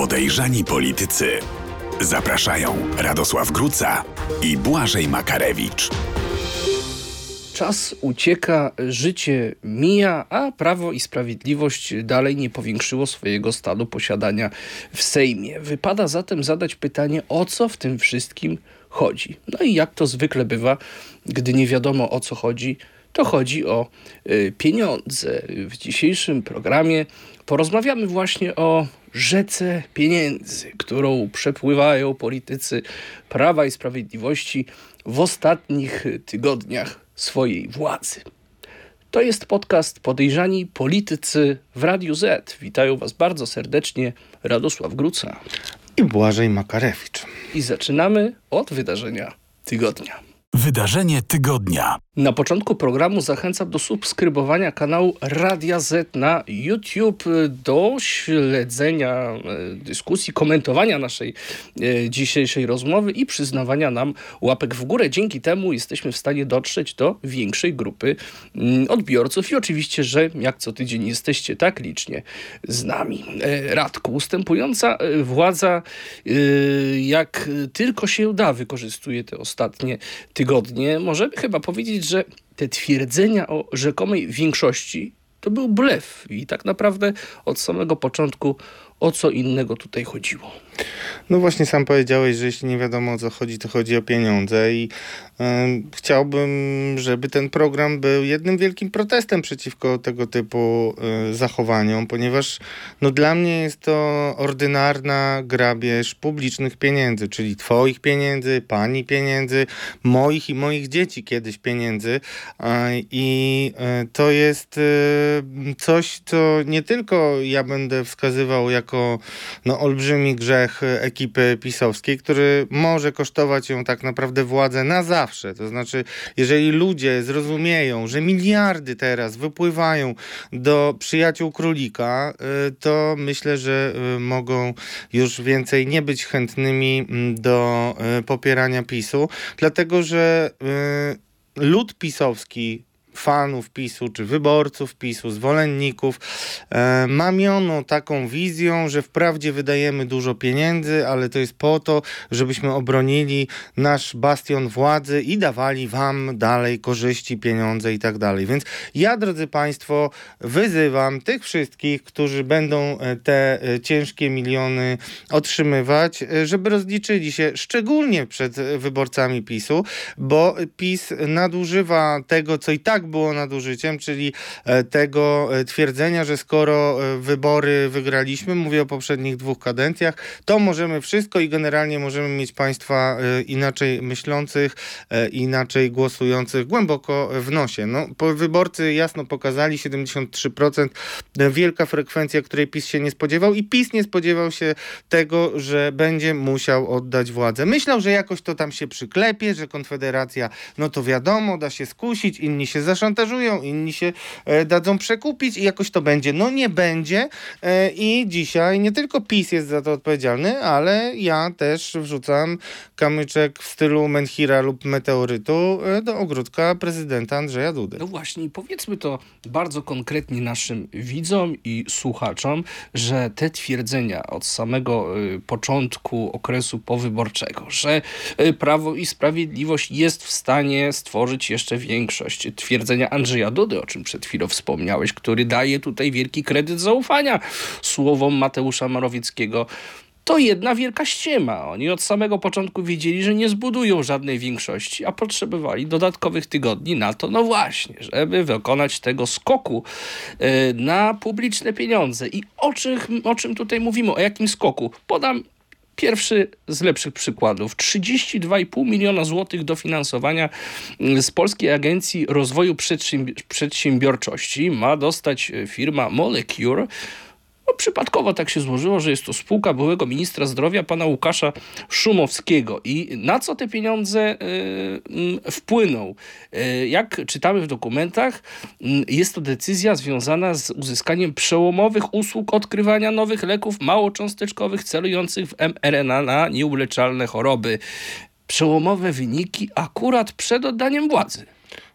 Podejrzani politycy. Zapraszają Radosław Gruca i Błażej Makarewicz. Czas ucieka, życie mija, a Prawo i Sprawiedliwość dalej nie powiększyło swojego stanu posiadania w Sejmie. Wypada zatem zadać pytanie, o co w tym wszystkim chodzi. No i jak to zwykle bywa, gdy nie wiadomo o co chodzi, to chodzi o pieniądze. W dzisiejszym programie porozmawiamy właśnie o rzece pieniędzy, którą przepływają politycy Prawa i Sprawiedliwości w ostatnich tygodniach swojej władzy. To jest podcast Podejrzani Politycy w Radiu Z. Witają Was bardzo serdecznie Radosław Gruca i Błażej Makarewicz. I zaczynamy od wydarzenia tygodnia. Wydarzenie tygodnia. Na początku programu zachęcam do subskrybowania kanału Radia Z na YouTube, do śledzenia dyskusji, komentowania naszej dzisiejszej rozmowy i przyznawania nam łapek w górę. Dzięki temu jesteśmy w stanie dotrzeć do większej grupy odbiorców i oczywiście, że jak co tydzień jesteście tak licznie z nami. Radku, ustępująca władza jak tylko się da wykorzystuje te ostatnie tygodnie. Możemy chyba powiedzieć, że te twierdzenia o rzekomej większości to był blef i tak naprawdę od samego początku o co innego tutaj chodziło. No właśnie, sam powiedziałeś, że jeśli nie wiadomo o co chodzi, to chodzi o pieniądze i chciałbym, żeby ten program był jednym wielkim protestem przeciwko tego typu zachowaniom, ponieważ no, dla mnie jest to ordynarna grabież publicznych pieniędzy, czyli twoich pieniędzy, pani pieniędzy, moich i moich dzieci kiedyś pieniędzy i to jest coś, co nie tylko ja będę wskazywał jako olbrzymi grzech ekipy pisowskiej, który może kosztować ją tak naprawdę władzę na zawsze. To znaczy, jeżeli ludzie zrozumieją, że miliardy teraz wypływają do przyjaciół królika, to myślę, że mogą już więcej nie być chętnymi do popierania PiSu, dlatego że lud pisowski, fanów PiSu, czy wyborców PiSu, zwolenników, mamiono taką wizją, że wprawdzie wydajemy dużo pieniędzy, ale to jest po to, żebyśmy obronili nasz bastion władzy i dawali wam dalej korzyści, pieniądze i tak dalej. Więc ja, drodzy państwo, wyzywam tych wszystkich, którzy będą te ciężkie miliony otrzymywać, żeby rozliczyli się szczególnie przed wyborcami PiSu, bo PiS nadużywa tego, co i tak było nadużyciem, czyli tego twierdzenia, że skoro wybory wygraliśmy, mówię o poprzednich dwóch kadencjach, to możemy wszystko i generalnie możemy mieć państwa inaczej myślących, inaczej głosujących głęboko w nosie. No, wyborcy jasno pokazali 73%, wielka frekwencja, której PiS się nie spodziewał i PiS nie spodziewał się tego, że będzie musiał oddać władzę. Myślał, że jakoś to tam się przyklepie, że Konfederacja, no to wiadomo, da się skusić, inni się zaszantażują, inni się dadzą przekupić i jakoś to będzie. No nie będzie i dzisiaj nie tylko PiS jest za to odpowiedzialny, ale ja też wrzucam kamyczek w stylu menhira lub meteorytu do ogródka prezydenta Andrzeja Dudy. No właśnie, powiedzmy to bardzo konkretnie naszym widzom i słuchaczom, że te twierdzenia od samego początku okresu powyborczego, że Prawo i Sprawiedliwość jest w stanie stworzyć jeszcze większość, twierdzenia Andrzeja Dudy, o czym przed chwilą wspomniałeś, który daje tutaj wielki kredyt zaufania słowom Mateusza Morawieckiego. To jedna wielka ściema. Oni od samego początku wiedzieli, że nie zbudują żadnej większości, a potrzebowali dodatkowych tygodni na to, no właśnie, żeby wykonać tego skoku na publiczne pieniądze. I o czym tutaj mówimy? O jakim skoku? Podam pierwszy z lepszych przykładów. 32,5 miliona złotych dofinansowania z Polskiej Agencji Rozwoju Przedsiębiorczości ma dostać firma Molecure. No, przypadkowo tak się złożyło, że jest to spółka byłego ministra zdrowia, pana Łukasza Szumowskiego. I na co te pieniądze wpłyną? Jak czytamy w dokumentach, jest to decyzja związana z uzyskaniem przełomowych usług odkrywania nowych leków małocząsteczkowych celujących w mRNA na nieuleczalne choroby. Przełomowe wyniki akurat przed oddaniem władzy.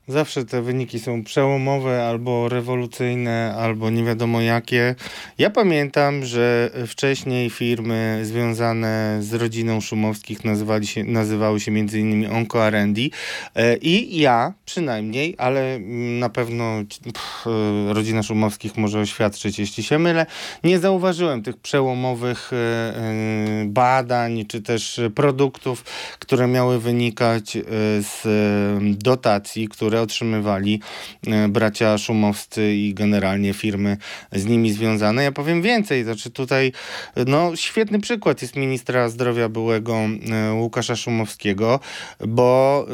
Zawsze te wyniki są przełomowe, albo rewolucyjne, albo nie wiadomo jakie. Ja pamiętam, że wcześniej firmy związane z rodziną Szumowskich nazywały się m.in. Onco R&D i ja przynajmniej, ale na pewno rodzina Szumowskich może oświadczyć, jeśli się mylę, nie zauważyłem tych przełomowych badań czy też produktów, które miały wynikać z dotacji, które otrzymywali bracia Szumowscy i generalnie firmy z nimi związane. Ja powiem więcej, znaczy tutaj świetny przykład jest ministra zdrowia byłego Łukasza Szumowskiego, bo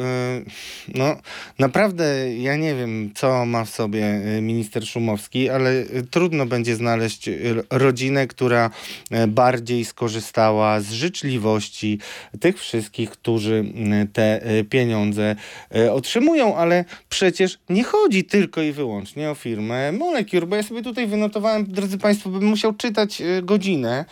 naprawdę ja nie wiem, co ma w sobie minister Szumowski, ale trudno będzie znaleźć rodzinę, która bardziej skorzystała z życzliwości tych wszystkich, którzy te pieniądze otrzymują, ale przecież nie chodzi tylko i wyłącznie o firmę Molecure, bo ja sobie tutaj wynotowałem, drodzy Państwo, bym musiał czytać godzinę,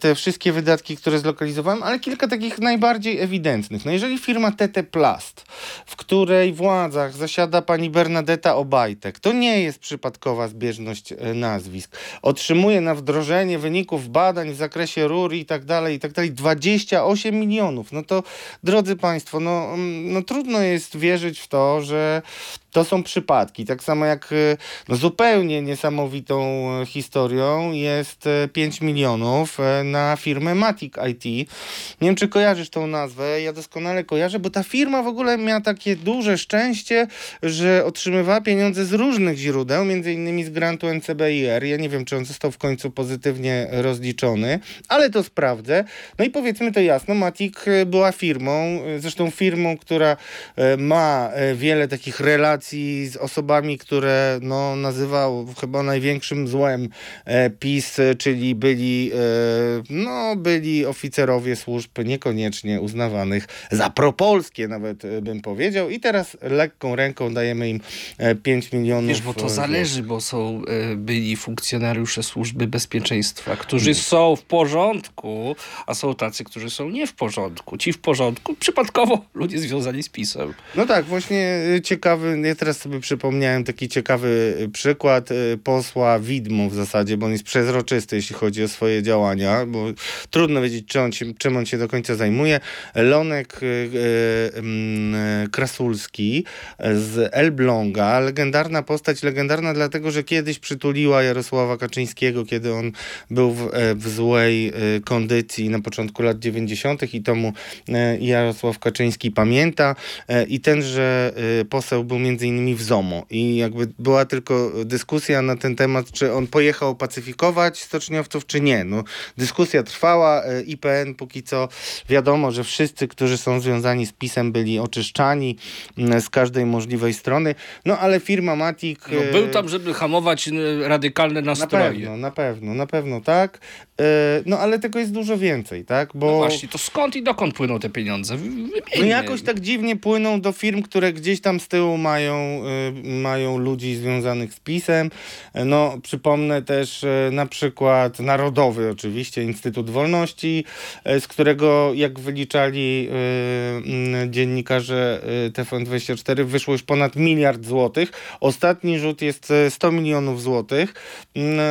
te wszystkie wydatki, które zlokalizowałem, ale kilka takich najbardziej ewidentnych. Jeżeli firma TT Plast, w której władzach zasiada pani Bernadetta Obajtek, to nie jest przypadkowa zbieżność nazwisk, otrzymuje na wdrożenie wyników badań w zakresie rur i tak dalej 28 milionów. No to, drodzy Państwo, trudno jest wierzyć w to, że to są przypadki. Tak samo jak zupełnie niesamowitą historią jest 5 milionów na firmę Matic IT. Nie wiem, czy kojarzysz tą nazwę. Ja doskonale kojarzę, bo ta firma w ogóle miała takie duże szczęście, że otrzymywała pieniądze z różnych źródeł, między innymi z grantu NCBIR. Ja nie wiem, czy on został w końcu pozytywnie rozliczony, ale to sprawdzę. No i powiedzmy to jasno, Matic była firmą, która ma wiele takich relacji z osobami, które nazywał chyba największym złem PiS, czyli byli oficerowie służb niekoniecznie uznawanych za propolskie, nawet bym powiedział, i teraz lekką ręką dajemy im 5 milionów. Wiesz, bo to zależy, bo są byli funkcjonariusze służby bezpieczeństwa, którzy są w porządku, a są tacy, którzy są nie w porządku. Ci w porządku, przypadkowo ludzie związani z PiS-em. No tak, właśnie ciekawy, ja teraz sobie przypomniałem taki ciekawy przykład posła widmo w zasadzie, bo on jest przezroczysty, jeśli chodzi o swoje działania, bo trudno wiedzieć, czym on się do końca zajmuje. Lonek Krasulski z Elbląga, legendarna postać, legendarna dlatego, że kiedyś przytuliła Jarosława Kaczyńskiego, kiedy on był w złej kondycji na początku lat 90. i to mu Jarosław Kaczyński pamięta i tenże poseł był między innymi w ZOMO i jakby była tylko dyskusja na ten temat, czy on pojechał pacyfikować stoczniowców, czy nie. Dyskusja trwała, IPN póki co wiadomo, że wszyscy, którzy są związani z PiS-em, byli oczyszczani z każdej możliwej strony, ale firma Matic... był tam, żeby hamować radykalne nastroje. Na pewno tak, ale tego jest dużo więcej, tak? Bo... No właśnie, to skąd i dokąd płyną te pieniądze? Jakoś tak dziwnie płyną do firm, które gdzieś tam z tyłu mają ludzi związanych z PiS-em. Przypomnę też na przykład Narodowy oczywiście, Instytut Wolności, z którego, jak wyliczali dziennikarze TVN24, wyszło już ponad 1 miliard złotych. Ostatni rzut jest 100 milionów złotych.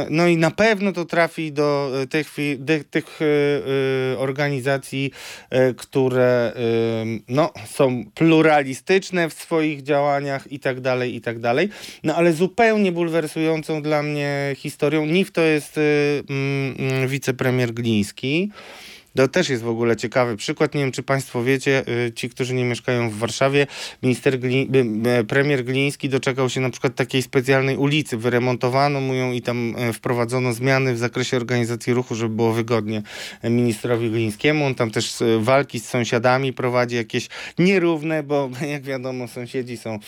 No i na pewno to trafi do tych organizacji, które są pluralistyczne w swoich działaniach i tak dalej. Ale zupełnie bulwersującą dla mnie historią NIW to jest wicepremier Gliński. To też jest w ogóle ciekawy przykład. Nie wiem, czy Państwo wiecie, ci, którzy nie mieszkają w Warszawie, premier Gliński doczekał się na przykład takiej specjalnej ulicy. Wyremontowano mu ją i tam wprowadzono zmiany w zakresie organizacji ruchu, żeby było wygodnie ministrowi Glińskiemu. On tam też walki z sąsiadami prowadzi jakieś nierówne, bo jak wiadomo, sąsiedzi są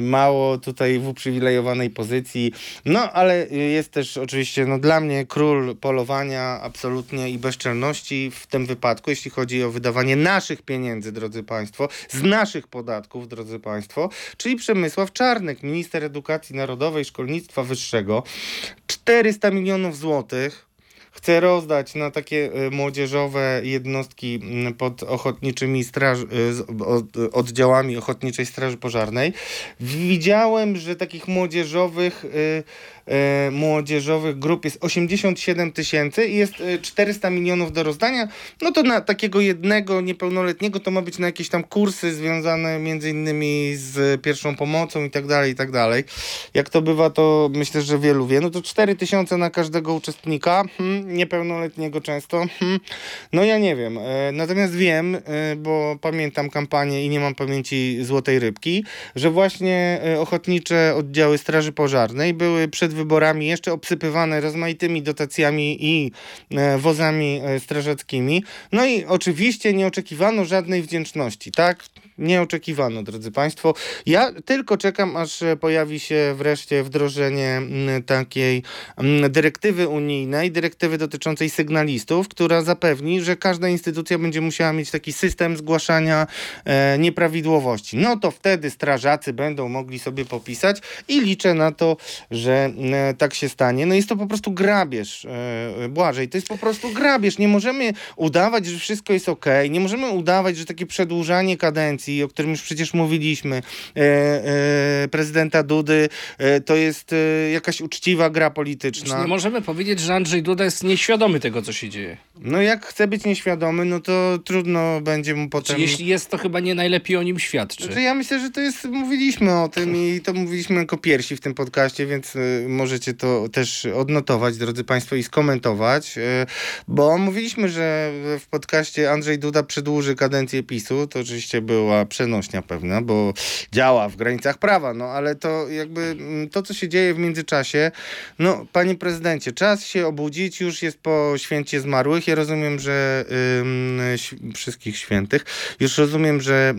mało tutaj w uprzywilejowanej pozycji. Ale jest też oczywiście dla mnie król polowania absolutnie i bezczelności w tym wypadku, jeśli chodzi o wydawanie naszych pieniędzy, drodzy Państwo, z naszych podatków, drodzy Państwo, czyli Przemysław Czarnek, minister edukacji narodowej, szkolnictwa wyższego, 400 milionów złotych, chce rozdać na takie młodzieżowe jednostki pod ochotniczymi oddziałami Ochotniczej Straży Pożarnej. Widziałem, że takich młodzieżowych grup jest 87 000 i jest 400 milionów do rozdania. No to na takiego jednego niepełnoletniego to ma być na jakieś tam kursy związane między innymi z pierwszą pomocą i tak dalej, i tak dalej. Jak to bywa, to myślę, że wielu wie. No to 4000 na każdego uczestnika, niepełnoletniego często. No ja nie wiem. Natomiast wiem, bo pamiętam kampanię i nie mam pamięci złotej rybki, że właśnie ochotnicze oddziały Straży Pożarnej były przed wyborami jeszcze obsypywane rozmaitymi dotacjami i wozami strażackimi. No i oczywiście nie oczekiwano żadnej wdzięczności, tak? Nie oczekiwano, drodzy Państwo. Ja tylko czekam, aż pojawi się wreszcie wdrożenie takiej dyrektywy unijnej, dyrektywy dotyczącej sygnalistów, która zapewni, że każda instytucja będzie musiała mieć taki system zgłaszania nieprawidłowości. No to wtedy strażacy będą mogli sobie popisać i liczę na to, że tak się stanie. No jest to po prostu grabież, Błażej. To jest po prostu grabież. Nie możemy udawać, że wszystko jest okej. Nie możemy udawać, że takie przedłużanie kadencji, o którym już przecież mówiliśmy, prezydenta Dudy, to jest jakaś uczciwa gra polityczna. Nie możemy powiedzieć, że Andrzej Duda jest nieświadomy tego, co się dzieje. No jak chce być nieświadomy, no to trudno będzie mu potem... Jeśli jest, to chyba nie najlepiej o nim świadczy. Znaczy, ja myślę, że to jest... Mówiliśmy o tym i to mówiliśmy jako pierwsi w tym podcaście, więc możecie to też odnotować, drodzy Państwo, i skomentować, bo mówiliśmy, że w podcaście Andrzej Duda przedłuży kadencję PiS-u. To oczywiście była przenośnia pewna, bo działa w granicach prawa, no ale to jakby to, co się dzieje w międzyczasie, no panie prezydencie, czas się obudzić, już jest po święcie zmarłych. Ja rozumiem, że wszystkich świętych. Już rozumiem, że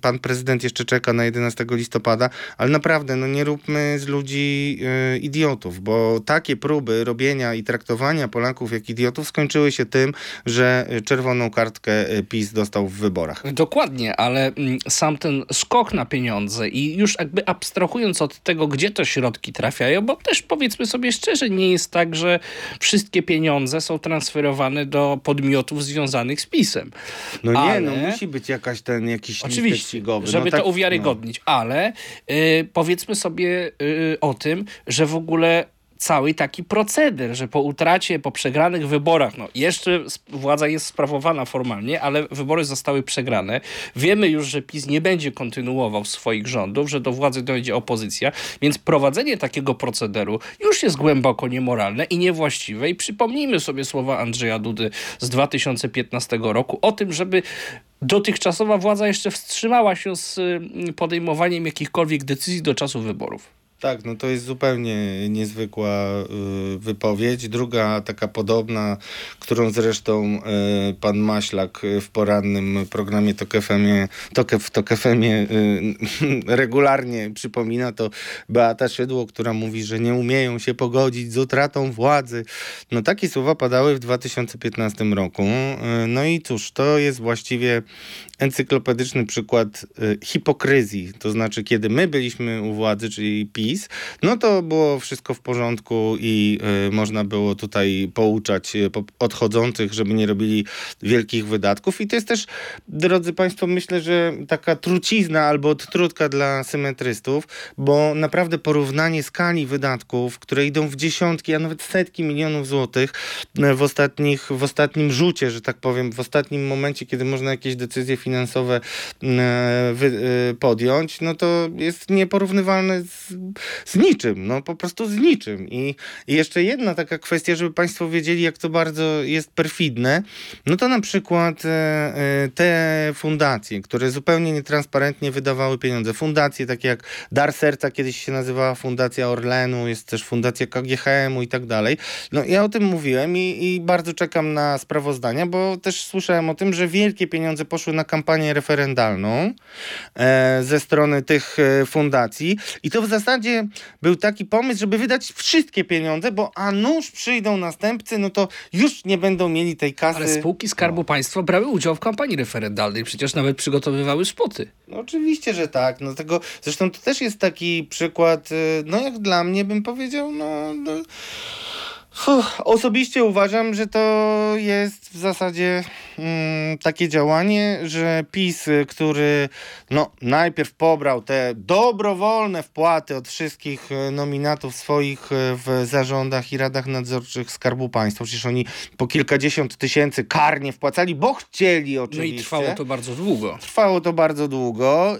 pan prezydent jeszcze czeka na 11 listopada, ale naprawdę, no nie róbmy z ludzi idiotów, bo takie próby robienia i traktowania Polaków jak idiotów skończyły się tym, że czerwoną kartkę PiS dostał w wyborach. Dokładnie, ale sam ten skok na pieniądze i już jakby abstrahując od tego, gdzie to środki trafiają, bo też powiedzmy sobie szczerze, nie jest tak, że wszystkie pieniądze są transferowane do podmiotów związanych z PiS-em. No nie, ale... no musi być jakaś ten jakiś... Oczywiście, żeby no, tak, to uwiarygodnić, no. Ale powiedzmy sobie o tym, że w ogóle cały taki proceder, że po utracie, po przegranych wyborach, no jeszcze władza jest sprawowana formalnie, ale wybory zostały przegrane. Wiemy już, że PiS nie będzie kontynuował swoich rządów, że do władzy dojdzie opozycja, więc prowadzenie takiego procederu już jest głęboko niemoralne i niewłaściwe. I przypomnijmy sobie słowa Andrzeja Dudy z 2015 roku o tym, żeby dotychczasowa władza jeszcze wstrzymała się z podejmowaniem jakichkolwiek decyzji do czasu wyborów. Tak, no to jest zupełnie niezwykła wypowiedź. Druga taka podobna, którą zresztą pan Maślak w porannym programie Tok FM-ie regularnie przypomina, to Beata Szydło, która mówi, że nie umieją się pogodzić z utratą władzy. No takie słowa padały w 2015 roku. No i cóż, to jest właściwie encyklopedyczny przykład hipokryzji. To znaczy, kiedy my byliśmy u władzy, czyli PiS, no to było wszystko w porządku i można było tutaj pouczać odchodzących, żeby nie robili wielkich wydatków. I to jest też, drodzy Państwo, myślę, że taka trucizna albo odtrutka dla symetrystów, bo naprawdę porównanie skali wydatków, które idą w dziesiątki, a nawet setki milionów złotych w ostatnim rzucie, że tak powiem, w ostatnim momencie, kiedy można jakieś decyzje finansowe podjąć, no to jest nieporównywalne z niczym, no po prostu z niczym. I jeszcze jedna taka kwestia, żeby Państwo wiedzieli, jak to bardzo jest perfidne, no to na przykład te fundacje, które zupełnie nietransparentnie wydawały pieniądze. Fundacje takie jak Dar Serca, kiedyś się nazywała Fundacja Orlenu, jest też Fundacja KGHM-u i tak dalej. No ja o tym mówiłem i bardzo czekam na sprawozdania, bo też słyszałem o tym, że wielkie pieniądze poszły na kampanię referendalną ze strony tych fundacji i to w zasadzie był taki pomysł, żeby wydać wszystkie pieniądze, bo a nuż przyjdą następcy, no to już nie będą mieli tej kasy. Ale spółki Skarbu Państwa brały udział w kampanii referendalnej, przecież nawet przygotowywały spoty. No oczywiście, że tak. No tego, zresztą to też jest taki przykład, no jak dla mnie bym powiedział, no... Osobiście uważam, że to jest w zasadzie takie działanie, że PiS, który najpierw pobrał te dobrowolne wpłaty od wszystkich nominatów swoich w zarządach i radach nadzorczych Skarbu Państwa. Przecież oni po kilkadziesiąt tysięcy karnie wpłacali, bo chcieli oczywiście. No i trwało to bardzo długo.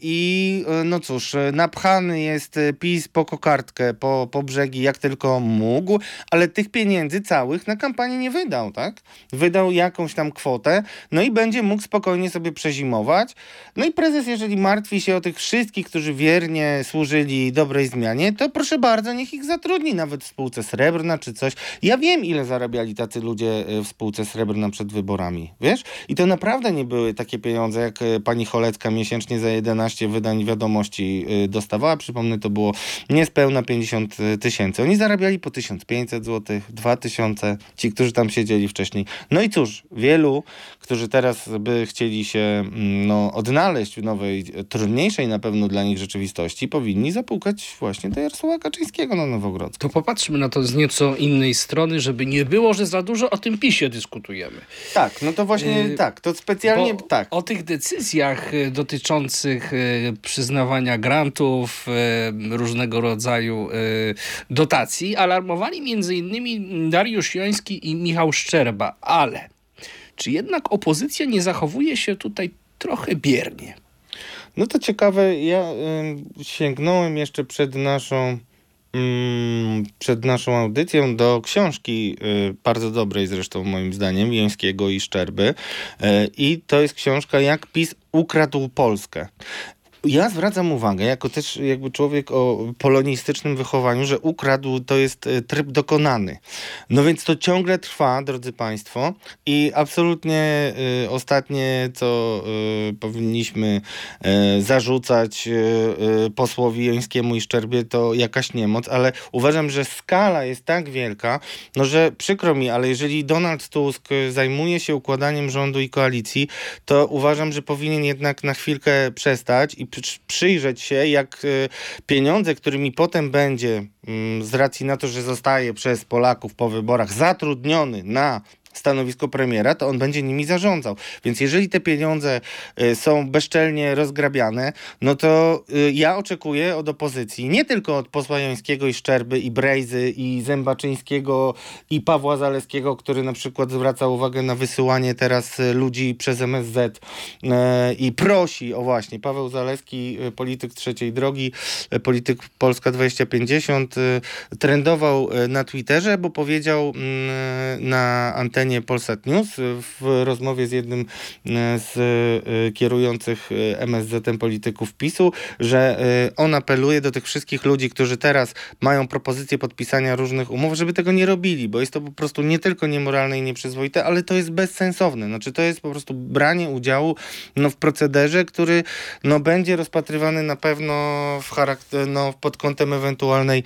I no cóż, napchany jest PiS po kokardkę, po brzegi jak tylko mógł, ale tych pieniędzy całych na kampanię nie wydał, tak? Wydał jakąś tam kwotę, no i będzie mógł spokojnie sobie przezimować. No i prezes, jeżeli martwi się o tych wszystkich, którzy wiernie służyli dobrej zmianie, to proszę bardzo, niech ich zatrudni nawet w spółce Srebrna czy coś. Ja wiem, ile zarabiali tacy ludzie w spółce Srebrna przed wyborami, wiesz? I to naprawdę nie były takie pieniądze, jak pani Cholecka miesięcznie za 11 wydań Wiadomości dostawała. Przypomnę, to było niespełna 50 tysięcy. Oni zarabiali po 1500 zł, 2000, ci, którzy tam siedzieli wcześniej. No i cóż, wielu, którzy teraz by chcieli się odnaleźć w nowej, trudniejszej na pewno dla nich rzeczywistości, powinni zapukać właśnie do Jarosława Kaczyńskiego na Nowogrodzku. To popatrzmy na to z nieco innej strony, żeby nie było, że za dużo o tym PiSie dyskutujemy. Tak, no to właśnie tak, to specjalnie tak. O tych decyzjach dotyczących przyznawania grantów, różnego rodzaju dotacji alarmowali między innymi Dariusz Joński i Michał Szczerba, ale czy jednak opozycja nie zachowuje się tutaj trochę biernie? No to ciekawe, ja sięgnąłem jeszcze przed naszą audycją do książki, bardzo dobrej zresztą moim zdaniem, Jońskiego i Szczerby, i to jest książka Jak PiS ukradł Polskę. Ja zwracam uwagę, jako też jakby człowiek o polonistycznym wychowaniu, że ukradł to jest tryb dokonany. No więc to ciągle trwa, drodzy Państwo, i absolutnie ostatnie, co powinniśmy zarzucać posłowi Jońskiemu i Szczerbie, to jakaś niemoc, ale uważam, że skala jest tak wielka, że przykro mi, ale jeżeli Donald Tusk zajmuje się układaniem rządu i koalicji, to uważam, że powinien jednak na chwilkę przestać i przyjrzeć się, jak pieniądze, którymi potem będzie z racji na to, że zostaje przez Polaków po wyborach zatrudniony na stanowisko premiera, to on będzie nimi zarządzał. Więc jeżeli te pieniądze są bezczelnie rozgrabiane, no to ja oczekuję od opozycji, nie tylko od posła Jońskiego i Szczerby i Brejzy i Zębaczyńskiego i Pawła Zaleskiego, który na przykład zwraca uwagę na wysyłanie teraz ludzi przez MSZ i prosi, Paweł Zaleski, polityk trzeciej drogi, polityk Polska 2050, trendował na Twitterze, bo powiedział na antenie Polsat News w rozmowie z jednym z kierujących MSZ-em polityków PiS-u, że on apeluje do tych wszystkich ludzi, którzy teraz mają propozycję podpisania różnych umów, żeby tego nie robili, bo jest to po prostu nie tylko niemoralne i nieprzyzwoite, ale to jest bezsensowne. To jest po prostu branie udziału w procederze, który będzie rozpatrywany na pewno pod kątem ewentualnej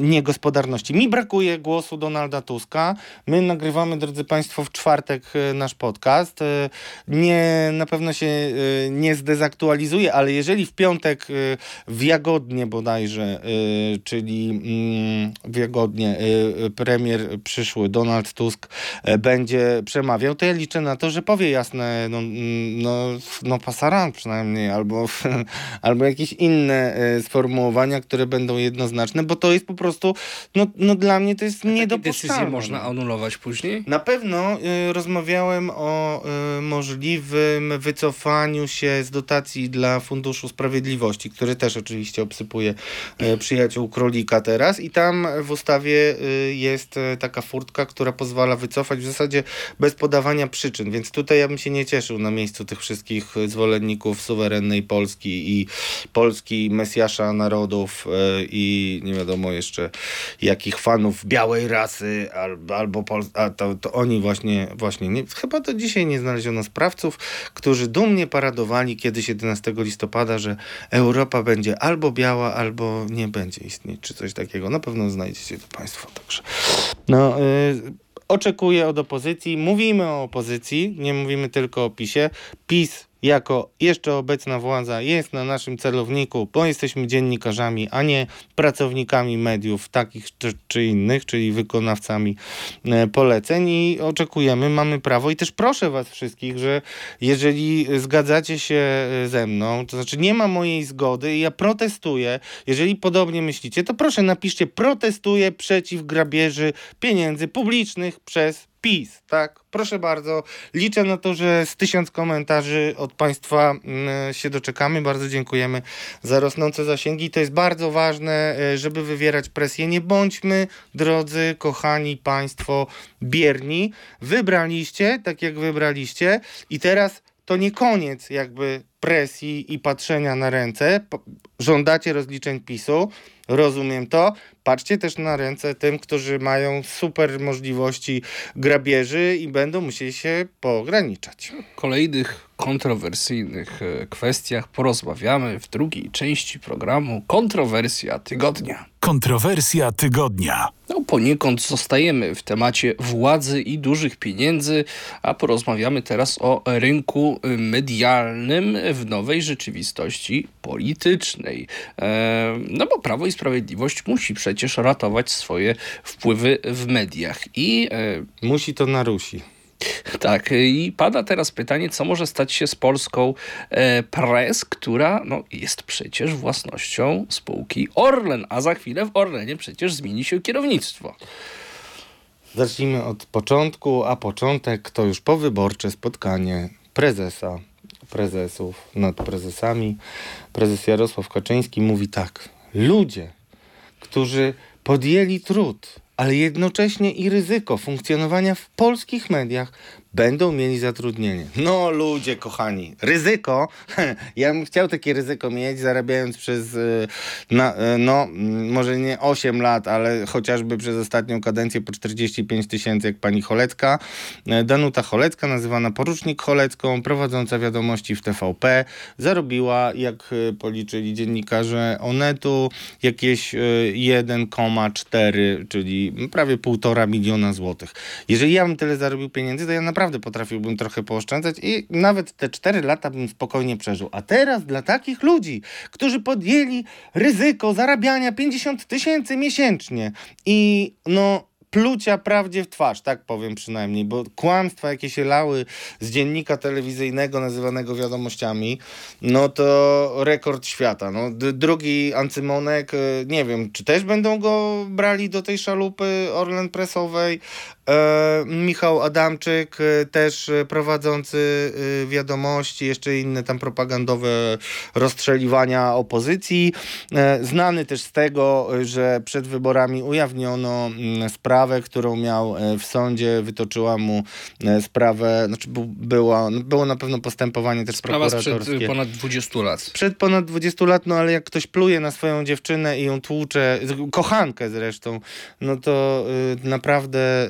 niegospodarności. Mi brakuje głosu Donalda Tuska. My nagrywamy, drodzy Państwo, w czwartek nasz podcast. Na pewno się nie zdezaktualizuje, ale jeżeli w piątek w Jagodnie bodajże, czyli w Jagodnie premier przyszły Donald Tusk będzie przemawiał, to ja liczę na to, że powie jasne pasaran przynajmniej, albo jakieś inne sformułowania, które będą jednoznaczne, bo to jest po prostu, dla mnie to jest niedopuszczalne. Takie decyzje można anulować później? Na pewno rozmawiałem o możliwym wycofaniu się z dotacji dla Funduszu Sprawiedliwości, który też oczywiście obsypuje przyjaciół królika teraz, i tam w ustawie jest taka furtka, która pozwala wycofać w zasadzie bez podawania przyczyn, więc tutaj ja bym się nie cieszył na miejscu tych wszystkich zwolenników suwerennej Polski i Polski Mesjasza Narodów i nie wiadomo jeszcze jakich fanów białej rasy albo to oni właśnie nie, chyba do dzisiaj nie znaleziono sprawców, którzy dumnie paradowali kiedyś 11 listopada, że Europa będzie albo biała, albo nie będzie istnieć, czy coś takiego. Na pewno znajdziecie to Państwo. Także. Oczekuję od opozycji. Mówimy o opozycji, nie mówimy tylko o PiSie. PiS jako jeszcze obecna władza jest na naszym celowniku, bo jesteśmy dziennikarzami, a nie pracownikami mediów takich czy innych, czyli wykonawcami poleceń i oczekujemy, mamy prawo i też proszę was wszystkich, że jeżeli zgadzacie się ze mną, to znaczy nie ma mojej zgody i ja protestuję, jeżeli podobnie myślicie, to proszę napiszcie protestuję przeciw grabieży pieniędzy publicznych przez PiS, tak? Proszę bardzo, liczę na to, że z 1000 komentarzy od państwa się doczekamy. Bardzo dziękujemy za rosnące zasięgi. To jest bardzo ważne, żeby wywierać presję. Nie bądźmy, drodzy, kochani państwo, bierni. Wybraliście, tak jak wybraliście i teraz to nie koniec jakby presji i patrzenia na ręce. Żądacie rozliczeń PiS-u. Rozumiem to. Patrzcie też na ręce tym, którzy mają super możliwości grabieży i będą musieli się poograniczać. O kolejnych kontrowersyjnych kwestiach porozmawiamy w drugiej części programu Kontrowersja Tygodnia. Kontrowersja Tygodnia. No poniekąd zostajemy w temacie władzy i dużych pieniędzy, a porozmawiamy teraz o rynku medialnym w nowej rzeczywistości politycznej. No bo Prawo i Sprawiedliwość musi przecież ratować swoje wpływy w mediach i... musi to narusi. Tak, i pada teraz pytanie, co może stać się z Polską Press, która no, jest przecież własnością spółki Orlen, a za chwilę w Orlenie przecież zmieni się kierownictwo. Zacznijmy od początku, a początek to już powyborcze spotkanie prezesów nad prezesami. Prezes Jarosław Kaczyński mówi tak, ludzie, którzy podjęli trud, ale jednocześnie i ryzyko funkcjonowania w polskich mediach będą mieli zatrudnienie. No ludzie kochani, ryzyko, ja bym chciał takie ryzyko mieć, zarabiając przez, może nie 8 lat, ale chociażby przez ostatnią kadencję po 45 tysięcy, jak pani Holecka, Danuta Holecka, nazywana porucznik Holecką, prowadząca wiadomości w TVP, zarobiła, jak policzyli dziennikarze Onetu, jakieś 1,4, czyli prawie 1,5 miliona złotych. Jeżeli ja bym tyle zarobił pieniędzy, to ja naprawdę potrafiłbym trochę pooszczędzać i nawet te 4 lata bym spokojnie przeżył. A teraz dla takich ludzi, którzy podjęli ryzyko zarabiania 50 tysięcy miesięcznie i plucia prawdzie w twarz, tak powiem przynajmniej, bo kłamstwa, jakie się lały z dziennika telewizyjnego nazywanego wiadomościami, no to rekord świata. No, drugi Ancymonek, nie wiem, czy też będą go brali do tej szalupy Orlen Pressowej. Michał Adamczyk, też prowadzący wiadomości, jeszcze inne tam propagandowe rozstrzeliwania opozycji. Znany też z tego, że przed wyborami ujawniono sprawę, którą miał w sądzie, wytoczyła mu sprawę, znaczy było na pewno postępowanie też prokuratorskie. Sprawa sprzed ponad 20 lat. Sprzed ponad 20 lat, no ale jak ktoś pluje na swoją dziewczynę i ją tłucze, kochankę zresztą, no to naprawdę,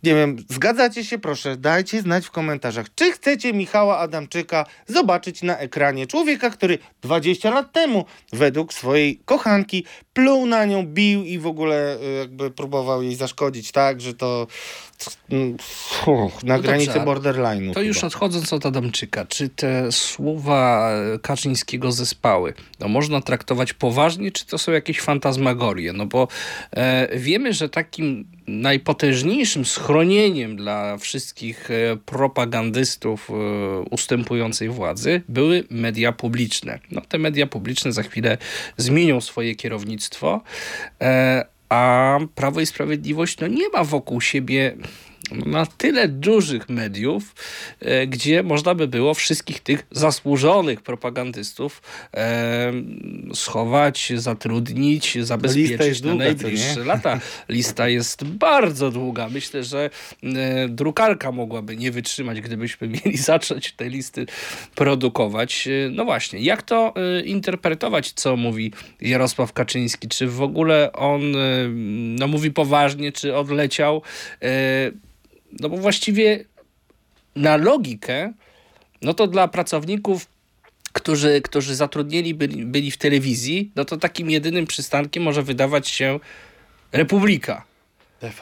nie wiem, zgadzacie się? Proszę, dajcie znać w komentarzach, czy chcecie Michała Adamczyka zobaczyć na ekranie człowieka, który 20 lat temu według swojej kochanki pluł na nią, bił i w ogóle jakby próbował jej zaszkodzić tak, że to na granicy borderline'u. To chyba. Już odchodząc od Adamczyka, czy te słowa Kaczyńskiego zespały, można traktować poważnie, czy to są jakieś fantazmagorie? No bo wiemy, że takim najpotężniejszym schronieniem dla wszystkich propagandystów ustępującej władzy były media publiczne. Te media publiczne za chwilę zmienią swoje kierownictwo, a Prawo i Sprawiedliwość nie ma wokół siebie na tyle dużych mediów, gdzie można by było wszystkich tych zasłużonych propagandystów schować, zatrudnić, zabezpieczyć na najbliższe lata. Lista jest bardzo długa. Myślę, że drukarka mogłaby nie wytrzymać, gdybyśmy mieli zacząć te listy produkować. No właśnie, jak to interpretować, co mówi Jarosław Kaczyński? Czy w ogóle on mówi poważnie, czy odleciał? No bo właściwie na logikę, to dla pracowników, którzy zatrudnieni byli w telewizji, to takim jedynym przystankiem może wydawać się Republika. TV.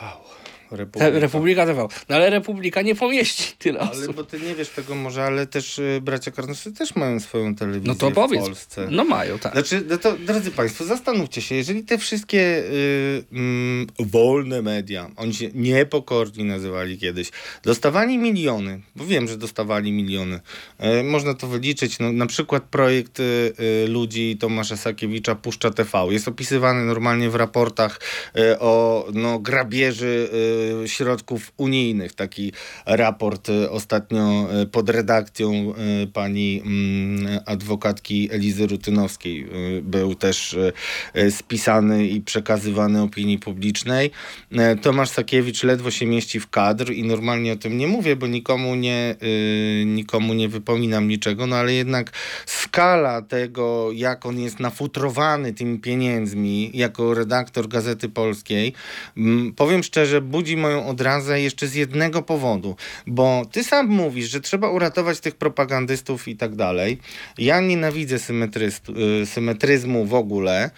Republika TV. No ale Republika nie pomieści tyle osób. Ale bo ty nie wiesz tego może, ale też bracia Karnosy też mają swoją telewizję w Polsce. No mają, tak. Znaczy, no to drodzy państwo, zastanówcie się, jeżeli te wszystkie wolne media, oni się niepokorni nazywali kiedyś, dostawali miliony, bo wiem, że dostawali miliony. Można to wyliczyć, no, na przykład projekt ludzi Tomasza Sakiewicza Puszcza TV jest opisywany normalnie w raportach o grabieży środków unijnych. Taki raport ostatnio pod redakcją pani adwokatki Elizy Rutynowskiej był też spisany i przekazywany opinii publicznej. Tomasz Sakiewicz ledwo się mieści w kadr i normalnie o tym nie mówię, bo nikomu nie wypominam niczego, no ale jednak skala tego, jak on jest nafutrowany tymi pieniędzmi jako redaktor Gazety Polskiej, powiem szczerze, budzi moją odrazę jeszcze z jednego powodu, bo ty sam mówisz, że trzeba uratować tych propagandystów i tak dalej. Ja nienawidzę symetryzmu w ogóle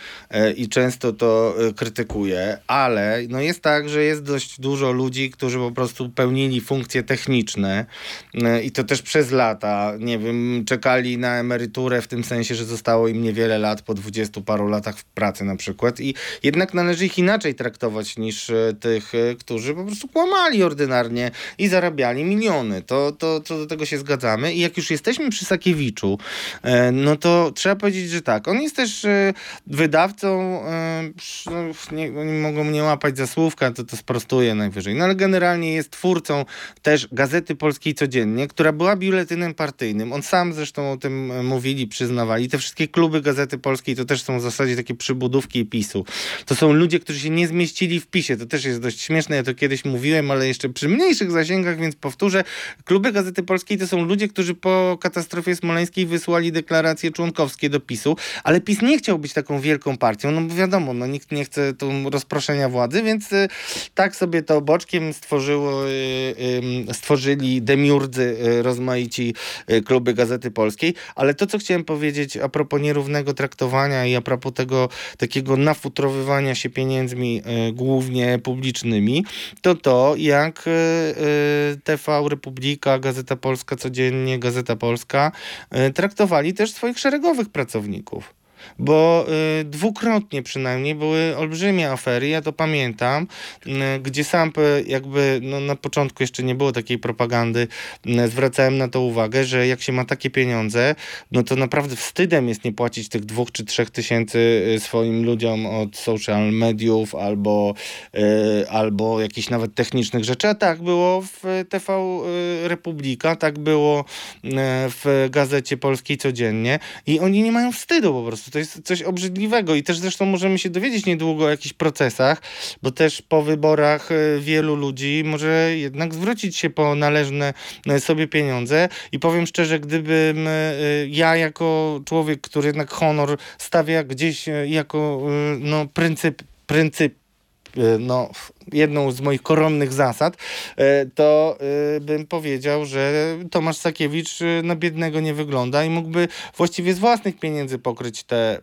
i często to krytykuję, ale no jest tak, że jest dość dużo ludzi, którzy po prostu pełnili funkcje techniczne i to też przez lata, nie wiem, czekali na emeryturę w tym sensie, że zostało im niewiele lat po 20 paru latach w pracy na przykład i jednak należy ich inaczej traktować niż tych, którzy po prostu kłamali ordynarnie i zarabiali miliony. To do tego się zgadzamy i jak już jesteśmy przy Sakiewiczu, no to trzeba powiedzieć, że tak, on jest też wydawcą, oni mogą mnie łapać za słówka, to sprostuję najwyżej, no ale generalnie jest twórcą też Gazety Polskiej Codziennie, która była biuletynem partyjnym. On sam zresztą o tym mówili, przyznawali. Te wszystkie kluby Gazety Polskiej to też są w zasadzie takie przybudówki PiS-u. To są ludzie, którzy się nie zmieścili w PiS-ie. To też jest dość śmieszne, ja to kiedyś mówiłem, ale jeszcze przy mniejszych zasięgach, więc powtórzę. Kluby Gazety Polskiej to są ludzie, którzy po katastrofie smoleńskiej wysłali deklaracje członkowskie do PiS-u, ale PiS nie chciał być taką wielką partią, no bo wiadomo, no nikt nie chce tu rozproszenia władzy, więc tak sobie to boczkiem stworzyli demiurdzy rozmaici kluby Gazety Polskiej, ale to, co chciałem powiedzieć a propos nierównego traktowania i a propos tego takiego nafutrowywania się pieniędzmi głównie publicznymi, to jak TV Republika, Gazeta Polska Codziennie, Gazeta Polska traktowali też swoich szeregowych pracowników. Bo dwukrotnie przynajmniej były olbrzymie afery, ja to pamiętam, gdzie sam na początku jeszcze nie było takiej propagandy, zwracałem na to uwagę, że jak się ma takie pieniądze, no to naprawdę wstydem jest nie płacić tych 2 czy 3 tysięcy swoim ludziom od social mediów albo jakichś nawet technicznych rzeczy, a tak było w TV Republika, tak było w Gazecie Polskiej Codziennie i oni nie mają wstydu po prostu. To jest coś obrzydliwego i też zresztą możemy się dowiedzieć niedługo o jakichś procesach, bo też po wyborach wielu ludzi może jednak zwrócić się po należne sobie pieniądze i powiem szczerze, gdybym ja jako człowiek, który jednak honor stawia gdzieś jako pryncyp, jedną z moich koronnych zasad, to bym powiedział, że Tomasz Sakiewicz na biednego nie wygląda i mógłby właściwie z własnych pieniędzy pokryć te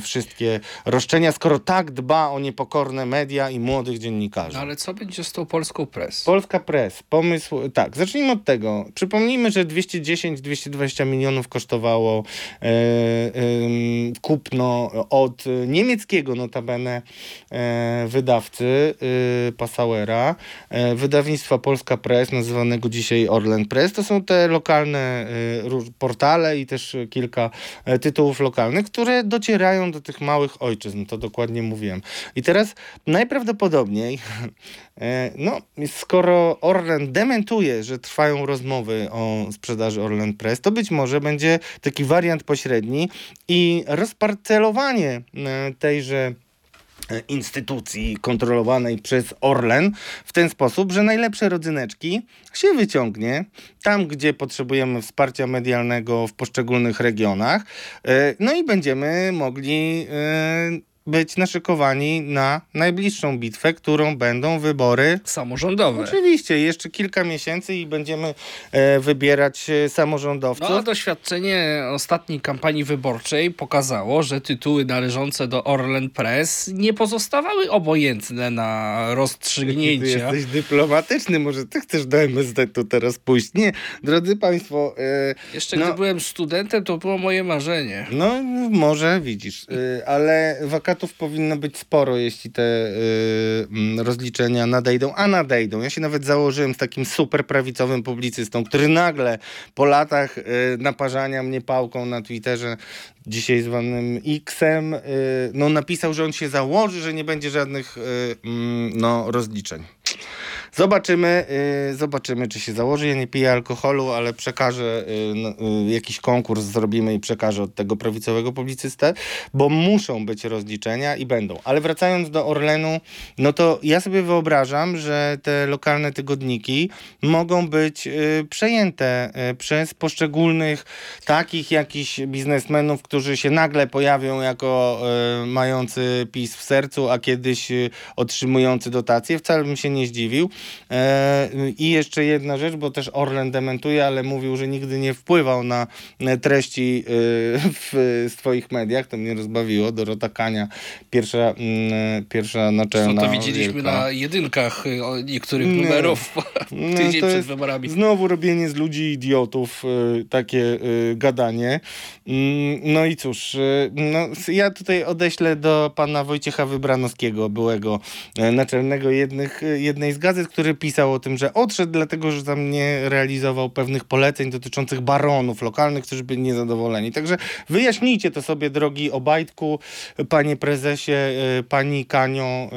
wszystkie roszczenia, skoro tak dba o niepokorne media i młodych dziennikarzy. No ale co będzie z tą Polską Press? Polska Press, pomysł... Tak, zacznijmy od tego. Przypomnijmy, że 210-220 milionów kosztowało kupno od niemieckiego notabene wydawcy Passauera, wydawnictwa Polska Press, nazywanego dzisiaj Orlen Press. To są te lokalne portale i też kilka tytułów lokalnych, które docierają do tych małych ojczyzn. To dokładnie mówiłem. I teraz najprawdopodobniej, skoro Orlen dementuje, że trwają rozmowy o sprzedaży Orlen Press, to być może będzie taki wariant pośredni i rozparcelowanie tejże instytucji kontrolowanej przez Orlen w ten sposób, że najlepsze rodzyneczki się wyciągnie tam, gdzie potrzebujemy wsparcia medialnego w poszczególnych regionach, no i będziemy mogli być naszykowani na najbliższą bitwę, którą będą wybory samorządowe. Oczywiście, jeszcze kilka miesięcy i będziemy wybierać samorządowców. No, doświadczenie ostatniej kampanii wyborczej pokazało, że tytuły należące do Orlen Press nie pozostawały obojętne na rozstrzygnięcia. Ty jesteś dyplomatyczny, może ty chcesz do MSZ-u teraz pójść? Nie, drodzy państwo... Jeszcze gdy byłem studentem, to było moje marzenie. No, może widzisz, ale wakatów powinno być sporo, jeśli te rozliczenia nadejdą, a nadejdą. Ja się nawet założyłem z takim super prawicowym publicystą, który nagle po latach naparzania mnie pałką na Twitterze, dzisiaj zwanym X-em, no napisał, że on się założy, że nie będzie żadnych rozliczeń. Zobaczymy, czy się założy. Ja nie piję alkoholu, ale przekażę, jakiś konkurs zrobimy i przekażę od tego prawicowego publicystę, bo muszą być rozliczenia i będą. Ale wracając do Orlenu, no to ja sobie wyobrażam, że te lokalne tygodniki mogą być przejęte przez poszczególnych takich jakichś biznesmenów, którzy się nagle pojawią jako mający PiS w sercu, a kiedyś otrzymujący dotacje. Wcale bym się nie zdziwił. I jeszcze jedna rzecz, bo też Orlen dementuje, ale mówił, że nigdy nie wpływał na treści w swoich mediach. To mnie rozbawiło. Dorota Kania, pierwsza naczelna. To widzieliśmy wielka. Na jedynkach niektórych numerów tydzień przed wyborami. Znowu robienie z ludzi idiotów, takie gadanie. No i cóż, ja tutaj odeślę do pana Wojciecha Wybranowskiego, byłego naczelnego jednej z gazet, który pisał o tym, że odszedł dlatego, że tam nie realizował pewnych poleceń dotyczących baronów lokalnych, którzy byli niezadowoleni. Także wyjaśnijcie to sobie, drogi Obajtku, panie prezesie, pani Kanio,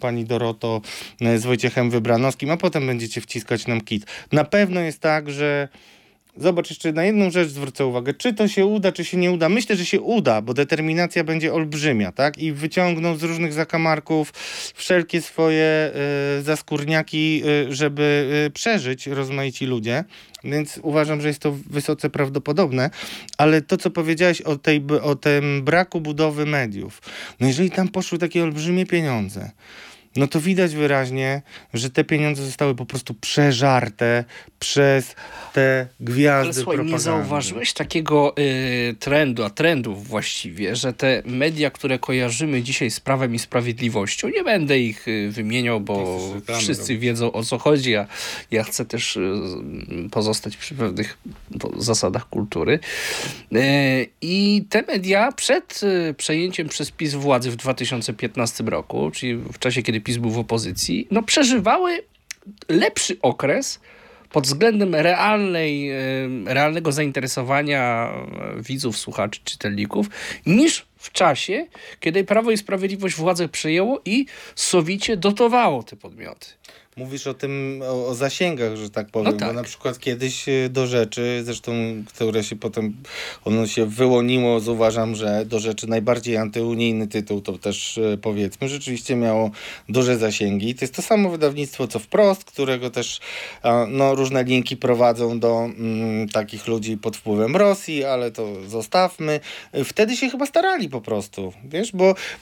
pani Doroto z Wojciechem Wybranowskim, a potem będziecie wciskać nam kit. Na pewno jest tak, że zobacz, jeszcze na jedną rzecz zwrócę uwagę. Czy to się uda, czy się nie uda? Myślę, że się uda, bo determinacja będzie olbrzymia, tak? I wyciągną z różnych zakamarków wszelkie swoje zaskórniaki, żeby przeżyć rozmaici ludzie. Więc uważam, że jest to wysoce prawdopodobne. Ale to, co powiedziałeś o tym braku budowy mediów. No jeżeli tam poszły takie olbrzymie pieniądze, no to widać wyraźnie, że te pieniądze zostały po prostu przeżarte przez te gwiazdy. Ale słuchaj, propagandy. Nie zauważyłeś takiego trendów właściwie, że te media, które kojarzymy dzisiaj z Prawem i Sprawiedliwością, nie będę ich wymieniał, bo wszyscy wiedzą, o co chodzi, a ja chcę też pozostać przy pewnych zasadach kultury. I te media przed przejęciem przez PiS władzy w 2015 roku, czyli w czasie, kiedy PiS był w opozycji, przeżywały lepszy okres pod względem realnego zainteresowania widzów, słuchaczy, czytelników, niż w czasie, kiedy Prawo i Sprawiedliwość władzę przejęło i sowicie dotowało te podmioty. Mówisz o tym, o zasięgach, że tak powiem, tak. Bo na przykład kiedyś Do Rzeczy, zreszą które się potem, ono się wyłoniło, uważam, że Do Rzeczy najbardziej antyunijny tytuł, to też powiedzmy, rzeczywiście miało duże zasięgi. To jest to samo wydawnictwo, co Wprost, którego też różne linki prowadzą do takich ludzi pod wpływem Rosji, ale to zostawmy. Wtedy się chyba starali po prostu, wiesz,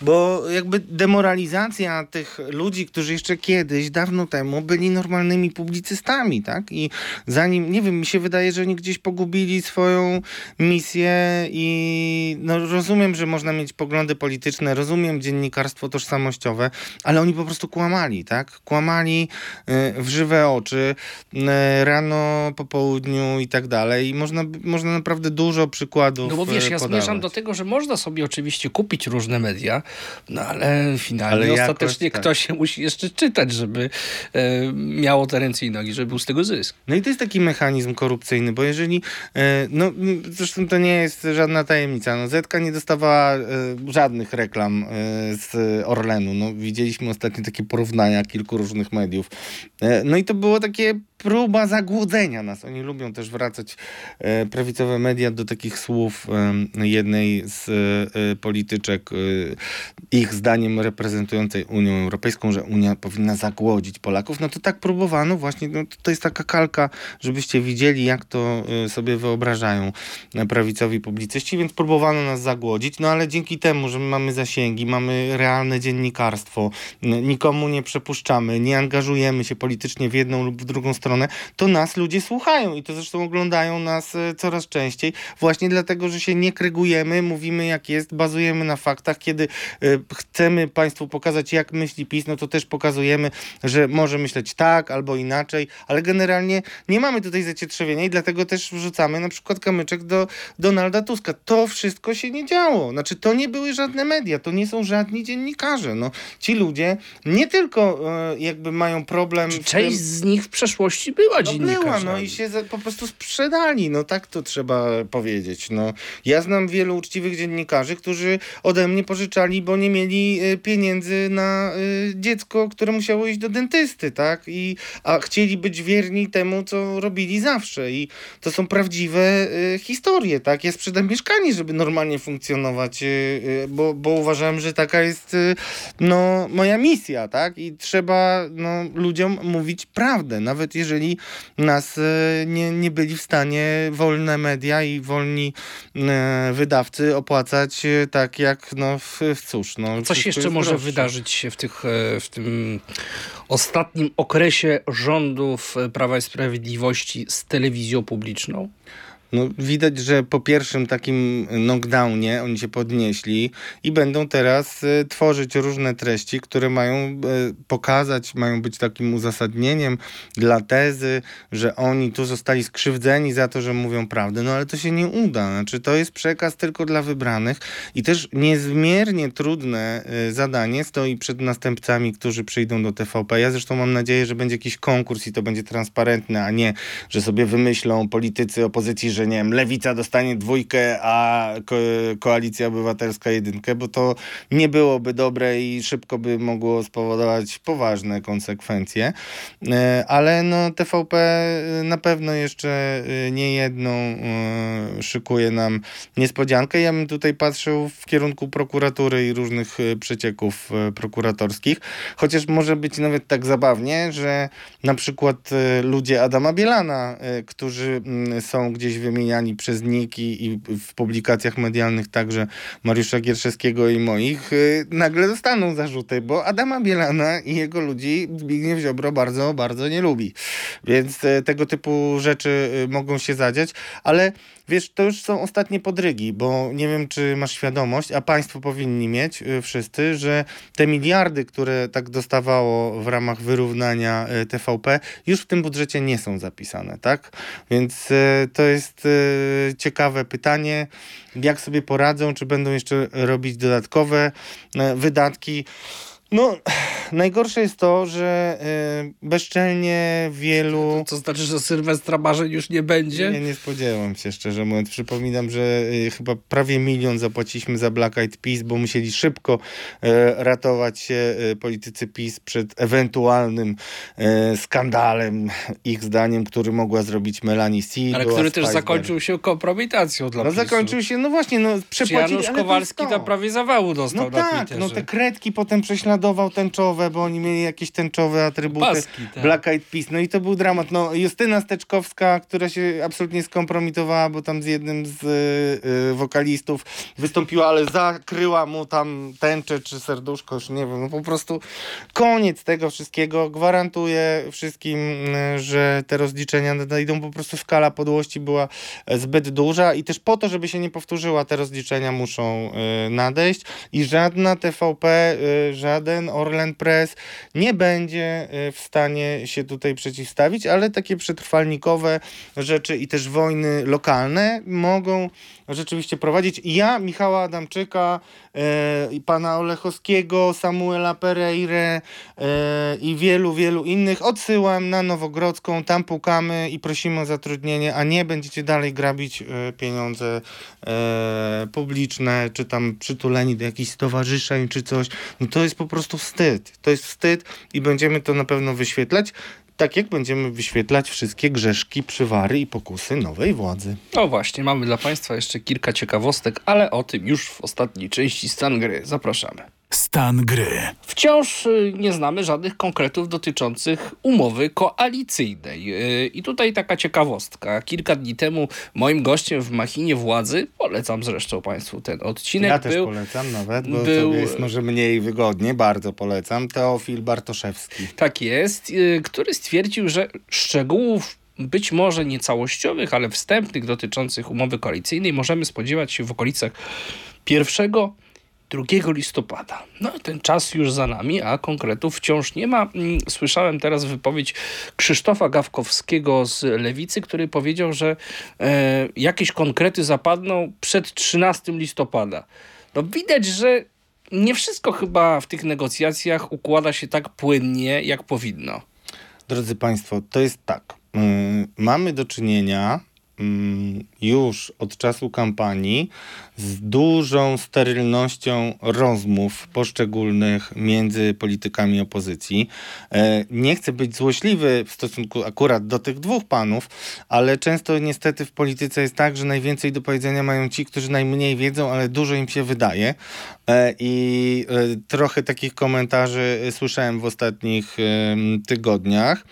bo jakby demoralizacja tych ludzi, którzy jeszcze kiedyś, dawno temu, byli normalnymi publicystami, tak? I zanim, nie wiem, mi się wydaje, że oni gdzieś pogubili swoją misję i rozumiem, że można mieć poglądy polityczne, rozumiem dziennikarstwo tożsamościowe, ale oni po prostu kłamali, tak? Kłamali w żywe oczy, rano, po południu i tak dalej. I można naprawdę dużo przykładów podawać. No bo wiesz, ja zmierzam do tego, że można sobie oczywiście kupić różne media, ale finalnie ale ostatecznie jakoś, ktoś się musi jeszcze czytać, żeby miało te ręce i nogi, żeby był z tego zysk. No i to jest taki mechanizm korupcyjny, bo jeżeli, zresztą to nie jest żadna tajemnica, Zetka nie dostawała żadnych reklam z Orlenu, widzieliśmy ostatnio takie porównania kilku różnych mediów, no i to było takie próba zagłodzenia nas. Oni lubią też wracać, prawicowe media, do takich słów jednej z polityczek, ich zdaniem reprezentującej Unię Europejską, że Unia powinna zagłodzić Polaków. No to tak próbowano właśnie, no to jest taka kalka, żebyście widzieli, jak to sobie wyobrażają prawicowi publicyści, więc próbowano nas zagłodzić, no ale dzięki temu, że my mamy zasięgi, mamy realne dziennikarstwo, nikomu nie przepuszczamy, nie angażujemy się politycznie w jedną lub w drugą stronę, to nas ludzie słuchają i to zresztą oglądają nas coraz częściej, właśnie dlatego, że się nie krygujemy, mówimy jak jest, bazujemy na faktach. Kiedy chcemy Państwu pokazać, jak myśli PiS, no to też pokazujemy, że może myśleć tak albo inaczej, ale generalnie nie mamy tutaj zacietrzewienia i dlatego też wrzucamy na przykład kamyczek do Donalda Tuska. To wszystko się nie działo. Znaczy, to nie były żadne media, to nie są żadni dziennikarze. No, ci ludzie nie tylko jakby mają problem... Część z nich w przeszłości była dziennikarzami. Była, no i się po prostu sprzedali. No tak to trzeba powiedzieć. No, ja znam wielu uczciwych dziennikarzy, którzy ode mnie pożyczali, bo nie mieli pieniędzy na dziecko, które musiało iść do dentysty, tak? A chcieli być wierni temu, co robili zawsze. I to są prawdziwe historie, tak? Ja sprzedam mieszkanie, żeby normalnie funkcjonować, bo uważałem, że taka jest no, moja misja, tak? I trzeba no, ludziom mówić prawdę, nawet jeżeli nas nie byli w stanie wolne media i wolni wydawcy opłacać tak jak, no cóż. No, coś jeszcze może droższe wydarzyć się w tym ostatnim okresie rządów Prawa i Sprawiedliwości z telewizją publiczną? No, widać, że po pierwszym takim knockdownie oni się podnieśli i będą teraz tworzyć różne treści, które mają pokazać, mają być takim uzasadnieniem dla tezy, że oni tu zostali skrzywdzeni za to, że mówią prawdę. No ale to się nie uda. Znaczy, to jest przekaz tylko dla wybranych i też niezmiernie trudne zadanie stoi przed następcami, którzy przyjdą do TVP. Ja zresztą mam nadzieję, że będzie jakiś konkurs i to będzie transparentne, a nie, że sobie wymyślą politycy opozycji, że nie wiem, Lewica dostanie 2, a Koalicja Obywatelska 1, bo to nie byłoby dobre i szybko by mogło spowodować poważne konsekwencje. Ale no, TVP na pewno jeszcze niejedną szykuje nam niespodziankę. Ja bym tutaj patrzył w kierunku prokuratury i różnych przecieków prokuratorskich. Chociaż może być nawet tak zabawnie, że na przykład ludzie Adama Bielana, którzy są gdzieś wymieniani przez NIK i w publikacjach medialnych także Mariusza Gierszewskiego i moich, nagle dostaną zarzuty, bo Adama Bielana i jego ludzi Zbigniew Ziobro bardzo, bardzo nie lubi. Więc tego typu rzeczy mogą się zadziać, ale wiesz, to już są ostatnie podrygi, bo nie wiem, czy masz świadomość, a państwo powinni mieć wszyscy, że te miliardy, które tak dostawało w ramach wyrównania TVP, już w tym budżecie nie są zapisane, tak? Więc to jest ciekawe pytanie, jak sobie poradzą, czy będą jeszcze robić dodatkowe wydatki. No, najgorsze jest to, że bezczelnie wielu... To znaczy, że Sylwestra marzeń już nie będzie? Nie spodziewam się, szczerze mówiąc. Przypominam, że chyba prawie 1 milion zapłaciliśmy za Black Eyed Peas, bo musieli szybko ratować się politycy PiS przed ewentualnym skandalem, ich zdaniem, który mogła zrobić Melanie C. Ale który też zakończył się kompromitacją dla PiS-u. Zakończył się, no właśnie, przepłacili... Janusz Kowalski tam prawie zawału dostał na Twitterze. No tak, te kredki potem prześladował tęczowe, bo oni mieli jakieś tęczowe atrybuty. Paski, tak. Black Eyed Peas. No i to był dramat. No, Justyna Steczkowska, która się absolutnie skompromitowała, bo tam z jednym z wokalistów wystąpiła, ale zakryła mu tam tęczę czy serduszko, już nie wiem. No po prostu koniec tego wszystkiego. Gwarantuję wszystkim, że te rozliczenia nadejdą. Po prostu skala podłości była zbyt duża i też po to, żeby się nie powtórzyła, te rozliczenia muszą nadejść i żadna TVP, żaden Orlen Press nie będzie w stanie się tutaj przeciwstawić, ale takie przetrwalnikowe rzeczy i też wojny lokalne mogą rzeczywiście prowadzić. I ja, Michała Adamczyka, pana Olechowskiego, Samuela Pereire i wielu, wielu innych odsyłam na Nowogrodzką, tam pukamy i prosimy o zatrudnienie, a nie będziecie dalej grabić pieniądze publiczne, czy tam przytuleni do jakichś stowarzyszeń, czy coś. No to jest po prostu wstyd. To jest wstyd i będziemy to na pewno wyświetlać. tak jak będziemy wyświetlać wszystkie grzeszki, przywary i pokusy nowej władzy. No właśnie, mamy dla Państwa jeszcze kilka ciekawostek, ale o tym już w ostatniej części Stan Gry. Zapraszamy. Stan gry. Wciąż nie znamy żadnych konkretów dotyczących umowy koalicyjnej. I tutaj taka ciekawostka. Kilka dni temu moim gościem w machinie władzy, polecam zresztą Państwu ten odcinek. Ja też polecam nawet, bo to jest może mniej wygodnie, bardzo polecam. Teofil Bartoszewski. Tak jest, który stwierdził, że szczegółów być może nie całościowych, ale wstępnych dotyczących umowy koalicyjnej możemy spodziewać się w okolicach 2 listopada. No ten czas już za nami, a konkretów wciąż nie ma. Słyszałem teraz wypowiedź Krzysztofa Gawkowskiego z Lewicy, który powiedział, że jakieś konkrety zapadną przed 13 listopada. No widać, że nie wszystko chyba w tych negocjacjach układa się tak płynnie, jak powinno. Drodzy Państwo, to jest tak. Mamy do czynienia już od czasu kampanii z dużą sterylnością rozmów poszczególnych między politykami opozycji. Nie chcę być złośliwy w stosunku akurat do tych dwóch panów, ale często niestety w polityce jest tak, że najwięcej do powiedzenia mają ci, którzy najmniej wiedzą, ale dużo im się wydaje. I trochę takich komentarzy słyszałem w ostatnich tygodniach.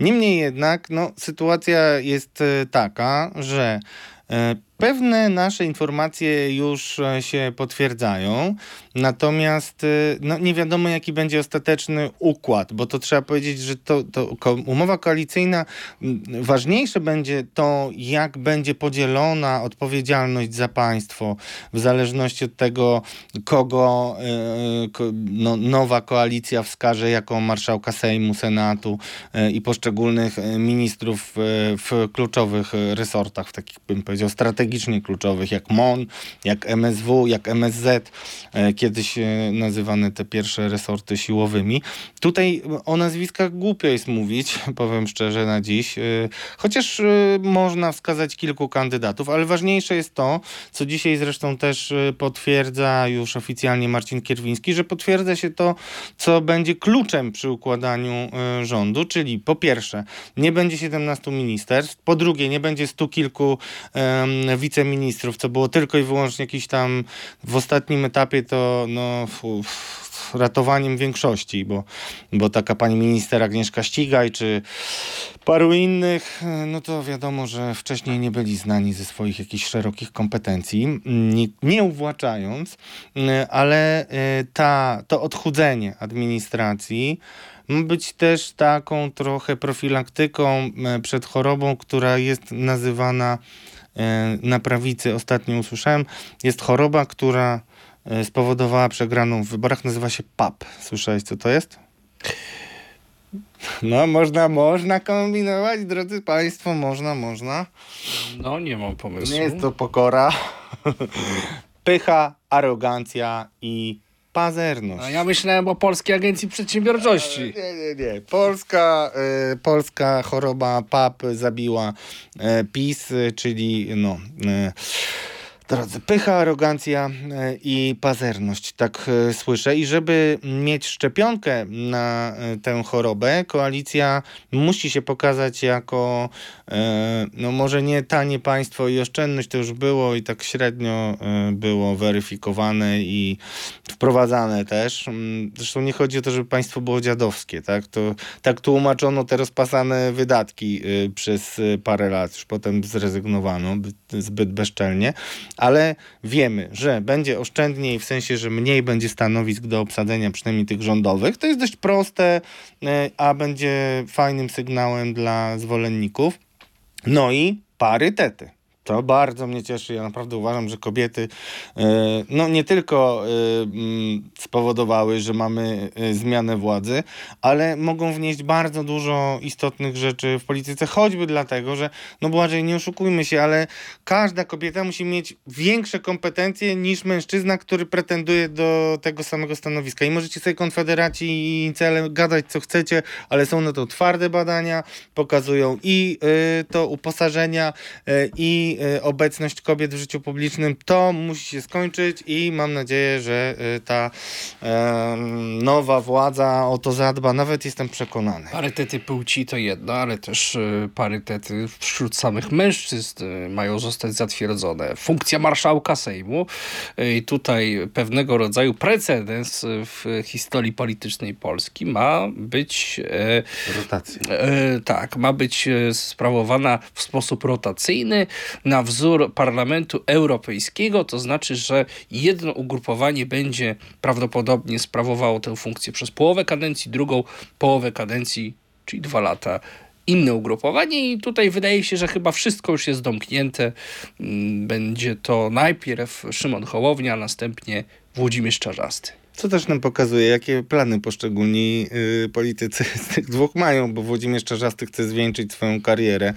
Niemniej jednak sytuacja jest taka, że pewne nasze informacje już się potwierdzają, natomiast nie wiadomo, jaki będzie ostateczny układ, bo to trzeba powiedzieć, że to umowa koalicyjna, ważniejsze będzie to, jak będzie podzielona odpowiedzialność za państwo w zależności od tego, kogo nowa koalicja wskaże jako marszałka Sejmu, Senatu i poszczególnych ministrów w kluczowych resortach, w takich, bym powiedział, strategicznie kluczowych, jak MON, jak MSW, jak MSZ, kiedyś nazywane te pierwsze resorty siłowymi. Tutaj o nazwiskach głupio jest mówić, powiem szczerze, na dziś, chociaż można wskazać kilku kandydatów, ale ważniejsze jest to, co dzisiaj zresztą też potwierdza już oficjalnie Marcin Kierwiński, że potwierdza się to, co będzie kluczem przy układaniu rządu, czyli po pierwsze, nie będzie 17 ministerstw, po drugie, nie będzie 100 kilku wiceministrów, co było tylko i wyłącznie jakiś tam w ostatnim etapie to ratowaniem większości, bo taka pani minister Agnieszka Ścigaj czy paru innych, no to wiadomo, że wcześniej nie byli znani ze swoich jakichś szerokich kompetencji, nie uwłaczając, ale to odchudzenie administracji ma być też taką trochę profilaktyką przed chorobą, która jest nazywana na prawicy, ostatnio usłyszałem, jest choroba, która spowodowała przegraną w wyborach, nazywa się PAP. Słyszałeś, co to jest? No, można kombinować, drodzy Państwo, można. No, nie mam pomysłu. Nie jest to pokora, pycha, arogancja i pazerność. A ja myślałem o Polskiej Agencji Przedsiębiorczości. Nie. Polska choroba PAP zabiła PiS, czyli drodzy, pycha, arogancja i pazerność, tak słyszę. I żeby mieć szczepionkę na tę chorobę, koalicja musi się pokazać jako, może nie tanie państwo i oszczędność, to już było i tak średnio było weryfikowane i wprowadzane też. Zresztą nie chodzi o to, żeby państwo było dziadowskie, tak? To tak tłumaczono te rozpasane wydatki przez parę lat, już potem zrezygnowano zbyt bezczelnie. Ale wiemy, że będzie oszczędniej w sensie, że mniej będzie stanowisk do obsadzenia, przynajmniej tych rządowych. To jest dość proste, a będzie fajnym sygnałem dla zwolenników. No i parytety. To bardzo mnie cieszy. Ja naprawdę uważam, że kobiety nie tylko spowodowały, że mamy zmianę władzy, ale mogą wnieść bardzo dużo istotnych rzeczy w polityce, choćby dlatego, że Błażej, nie oszukujmy się, ale każda kobieta musi mieć większe kompetencje niż mężczyzna, który pretenduje do tego samego stanowiska. I możecie sobie konfederaci i cele gadać, co chcecie, ale są na to twarde badania, pokazują i to uposażenia i i obecność kobiet w życiu publicznym, to musi się skończyć i mam nadzieję, że ta nowa władza o to zadba. Nawet jestem przekonany. Parytety płci to jedno, ale też parytety wśród samych mężczyzn mają zostać zatwierdzone. Funkcja marszałka Sejmu i tutaj pewnego rodzaju precedens w historii politycznej Polski ma być rotacja. Tak, ma być sprawowana w sposób rotacyjny na wzór Parlamentu Europejskiego, to znaczy, że jedno ugrupowanie będzie prawdopodobnie sprawowało tę funkcję przez połowę kadencji, drugą połowę kadencji, czyli 2 lata. Inne ugrupowanie i tutaj wydaje się, że chyba wszystko już jest domknięte. Będzie to najpierw Szymon Hołownia, a następnie Włodzimierz Czarzasty. Co też nam pokazuje, jakie plany poszczególni politycy z tych dwóch mają, bo Włodzimierz Czarzasty chce zwieńczyć swoją karierę.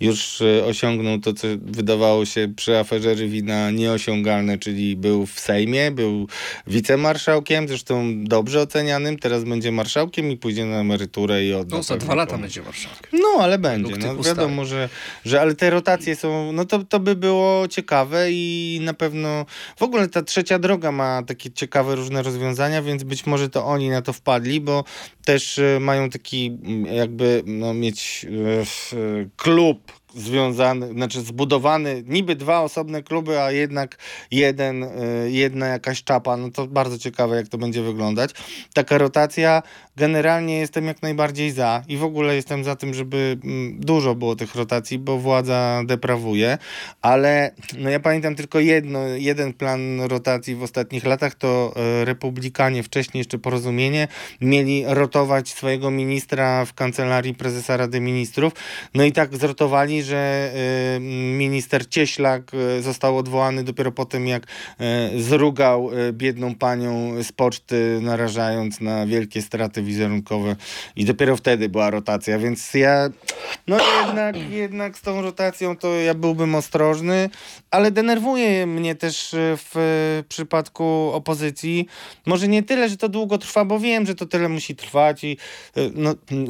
Już osiągnął to, co wydawało się przy aferze Rywina nieosiągalne, czyli był w Sejmie, był wicemarszałkiem, zresztą dobrze ocenianym, teraz będzie marszałkiem i pójdzie na emeryturę i odda. No za 2 lata będzie marszałkiem. No, ale będzie. No, wiadomo, że ale te rotacje są, no to by było ciekawe i na pewno w ogóle ta trzecia droga ma takie ciekawe różne rozwiązania, więc być może to oni na to wpadli, bo też mają taki jakby mieć klub związany, znaczy zbudowany, niby 2 osobne kluby, a jednak jedna jakaś czapa, no to bardzo ciekawe, jak to będzie wyglądać. Taka rotacja, generalnie jestem jak najbardziej za i w ogóle jestem za tym, żeby dużo było tych rotacji, bo władza deprawuje, ale no ja pamiętam tylko jeden plan rotacji w ostatnich latach, to Republikanie, wcześniej jeszcze Porozumienie, mieli rotować swojego ministra w Kancelarii Prezesa Rady Ministrów, no i tak zrotowali, że minister Cieślak został odwołany dopiero po tym, jak zrugał biedną panią z poczty, narażając na wielkie straty wizerunkowe i dopiero wtedy była rotacja, więc ja jednak z tą rotacją to ja byłbym ostrożny, ale denerwuje mnie też w przypadku opozycji, może nie tyle, że to długo trwa, bo wiem, że to tyle musi trwać i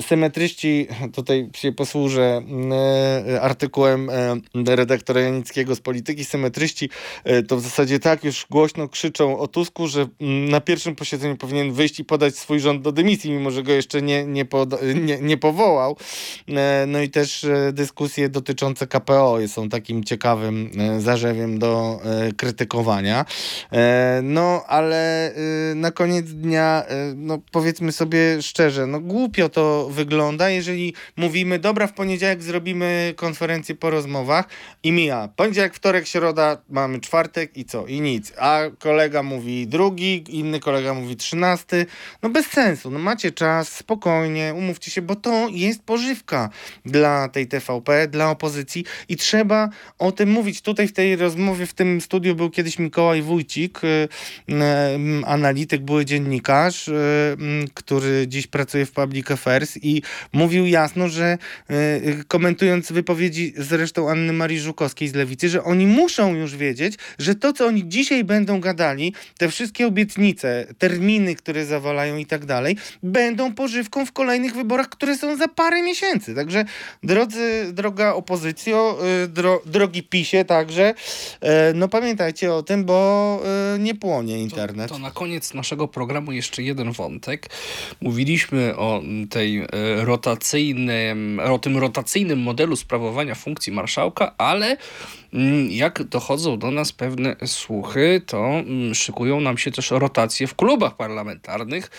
symetryści, tutaj się posłużę artykułem redaktora Janickiego z Polityki, symetryści to w zasadzie tak już głośno krzyczą o Tusku, że na pierwszym posiedzeniu powinien wyjść i podać swój rząd do dymisji, mimo że go jeszcze nie powołał. No i też dyskusje dotyczące KPO są takim ciekawym zarzewiem do krytykowania. No ale na koniec dnia, no powiedzmy sobie szczerze, no głupio to wygląda, jeżeli mówimy, dobra, w poniedziałek zrobimy konferencję po rozmowach i mija poniedziałek, wtorek, środa, mamy czwartek i co? I nic. A kolega mówi 2, inny kolega mówi 13. No bez sensu. No macie czas, spokojnie, umówcie się, bo to jest pożywka dla tej TVP, dla opozycji i trzeba o tym mówić. Tutaj w tej rozmowie, w tym studiu był kiedyś Mikołaj Wójcik, analityk, były dziennikarz, który dziś pracuje w Public Affairs i mówił jasno, że komentując wypowiedzi zresztą Anny Marii Żukowskiej z Lewicy, że oni muszą już wiedzieć, że to, co oni dzisiaj będą gadali, te wszystkie obietnice, terminy, które zawalają i tak dalej, będą pożywką w kolejnych wyborach, które są za parę miesięcy. Także droga opozycjo, drogi PiSie także, no pamiętajcie o tym, bo nie płonie internet. To na koniec naszego programu jeszcze jeden wątek. Mówiliśmy o tej rotacyjnym modelu sprawowania funkcji marszałka, ale jak dochodzą do nas pewne słuchy, to szykują nam się też rotacje w klubach parlamentarnych.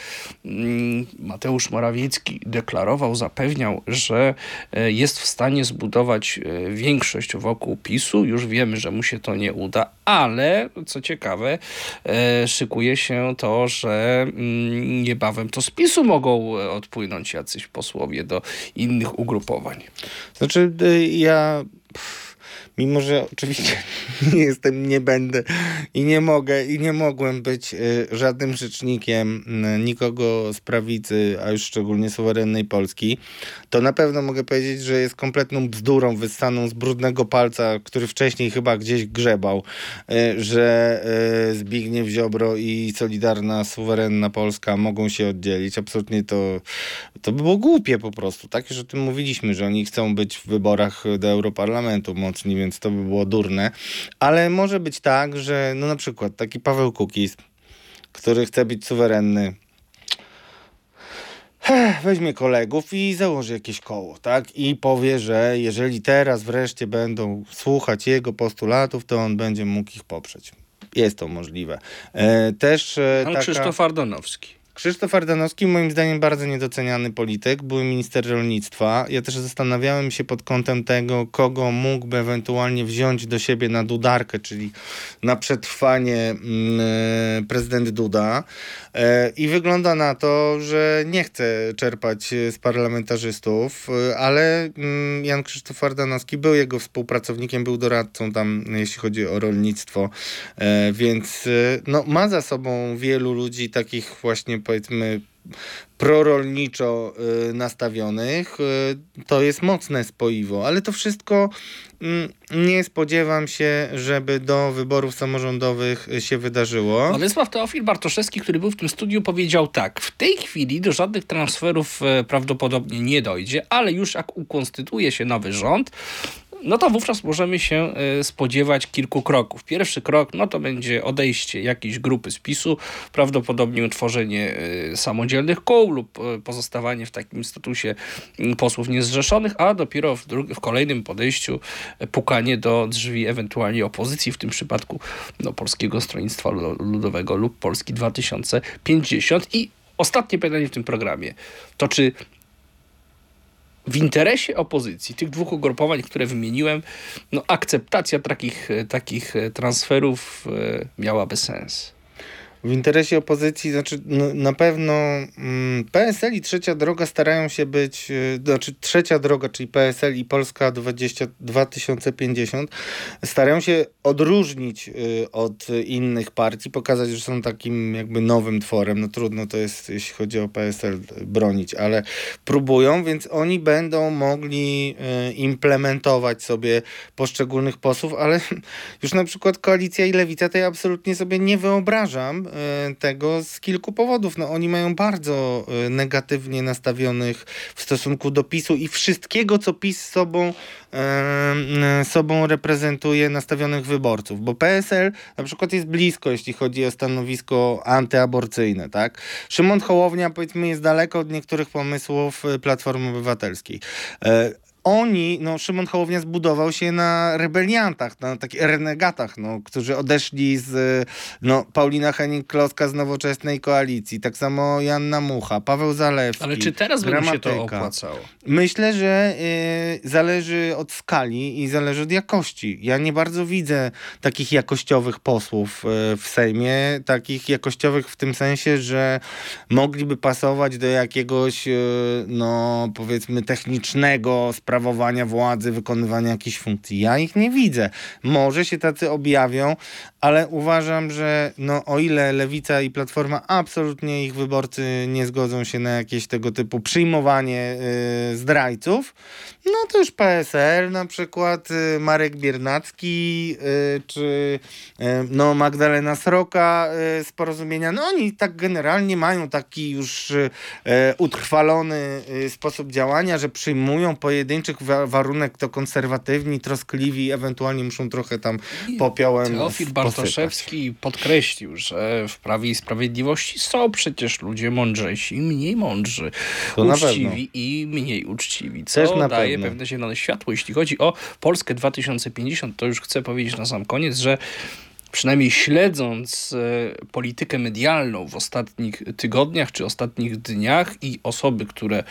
Mateusz Morawiecki deklarował, zapewniał, że jest w stanie zbudować większość wokół PiS-u. Już wiemy, że mu się to nie uda, ale co ciekawe, szykuje się to, że niebawem to z PiS-u mogą odpłynąć jacyś posłowie do innych ugrupowań. Znaczy mimo że oczywiście nie będę i nie mogę i nie mogłem być żadnym rzecznikiem nikogo z prawicy, a już szczególnie suwerennej Polski, to na pewno mogę powiedzieć, że jest kompletną bzdurą wyssaną z brudnego palca, który wcześniej chyba gdzieś grzebał, że Zbigniew Ziobro i Solidarna, Suwerenna Polska mogą się oddzielić. Absolutnie to by było głupie po prostu. Tak już o tym mówiliśmy, że oni chcą być w wyborach do Europarlamentu mocni, więc to by było durne. Ale może być tak, że no na przykład taki Paweł Kukiz, który chce być suwerenny, weźmie kolegów i założy jakieś koło, tak? I powie, że jeżeli teraz wreszcie będą słuchać jego postulatów, to on będzie mógł ich poprzeć. Jest to możliwe. Krzysztof Ardanowski. Krzysztof Ardanowski, moim zdaniem bardzo niedoceniany polityk, były minister rolnictwa. Ja też zastanawiałem się pod kątem tego, kogo mógłby ewentualnie wziąć do siebie na dudarkę, czyli na przetrwanie prezydent Duda. I wygląda na to, że nie chce czerpać z parlamentarzystów, ale Jan Krzysztof Ardanowski był jego współpracownikiem, był doradcą tam, jeśli chodzi o rolnictwo, więc no, ma za sobą wielu ludzi takich właśnie, powiedzmy, prorolniczo nastawionych. To jest mocne spoiwo, ale to wszystko nie spodziewam się, żeby do wyborów samorządowych się wydarzyło. Władysław Teofil Bartoszewski, który był w tym studiu, powiedział tak: w tej chwili do żadnych transferów prawdopodobnie nie dojdzie, ale już jak ukonstytuuje się nowy rząd, no to wówczas możemy się spodziewać kilku kroków. Pierwszy krok, no to będzie odejście jakiejś grupy z PiS-u, prawdopodobnie utworzenie samodzielnych kół lub pozostawanie w takim statusie posłów niezrzeszonych, a dopiero w kolejnym podejściu pukanie do drzwi ewentualnie opozycji, w tym przypadku no, Polskiego Stronnictwa Ludowego lub Polski 2050. I ostatnie pytanie w tym programie, to czy w interesie opozycji, tych dwóch ugrupowań, które wymieniłem, no akceptacja takich transferów miałaby sens? W interesie opozycji, znaczy na pewno PSL i Trzecia Droga starają się być, znaczy Trzecia Droga, czyli PSL i Polska 2050 starają się odróżnić od innych partii, pokazać, że są takim jakby nowym tworem. No trudno to jest, jeśli chodzi o PSL, bronić, ale próbują, więc oni będą mogli implementować sobie poszczególnych posłów, ale już na przykład Koalicja i Lewica, tej absolutnie sobie nie wyobrażam tego z kilku powodów. No, oni mają bardzo negatywnie nastawionych w stosunku do PiS-u i wszystkiego, co PiS sobą reprezentuje, nastawionych wyborców, bo PSL na przykład jest blisko, jeśli chodzi o stanowisko antyaborcyjne, tak? Szymon Hołownia, powiedzmy, jest daleko od niektórych pomysłów Platformy Obywatelskiej. Oni, no Szymon Hołownia zbudował się na rebeliantach, na takich renegatach, no, którzy odeszli z, no, Paulina Hennig-Kloska z Nowoczesnej Koalicji, tak samo Janna Mucha, Paweł Zalewski. Ale czy teraz będzie się to opłacało? Myślę, że zależy od skali i zależy od jakości. Ja nie bardzo widzę takich jakościowych posłów w Sejmie, takich jakościowych w tym sensie, że mogliby pasować do jakiegoś, no powiedzmy, technicznego sprawowania władzy, wykonywania jakichś funkcji. Ja ich nie widzę. Może się tacy objawią, ale uważam, że no, o ile Lewica i Platforma, absolutnie ich wyborcy nie zgodzą się na jakieś tego typu przyjmowanie zdrajców, no to już PSL na przykład, Marek Biernacki czy no, Magdalena Sroka z Porozumienia, no oni tak generalnie mają taki już utrwalony sposób działania, że przyjmują pojedynczych warunek to konserwatywni, troskliwi, ewentualnie muszą trochę tam popiołem Teofil Bartoszewski podkreślił, że w Prawie i Sprawiedliwości są przecież ludzie mądrzejsi i mniej mądrzy, to uczciwi i mniej uczciwi, co daje pewne zielone światło. Jeśli chodzi o Polskę 2050, to już chcę powiedzieć na sam koniec, że przynajmniej śledząc politykę medialną w ostatnich tygodniach czy ostatnich dniach i osoby, które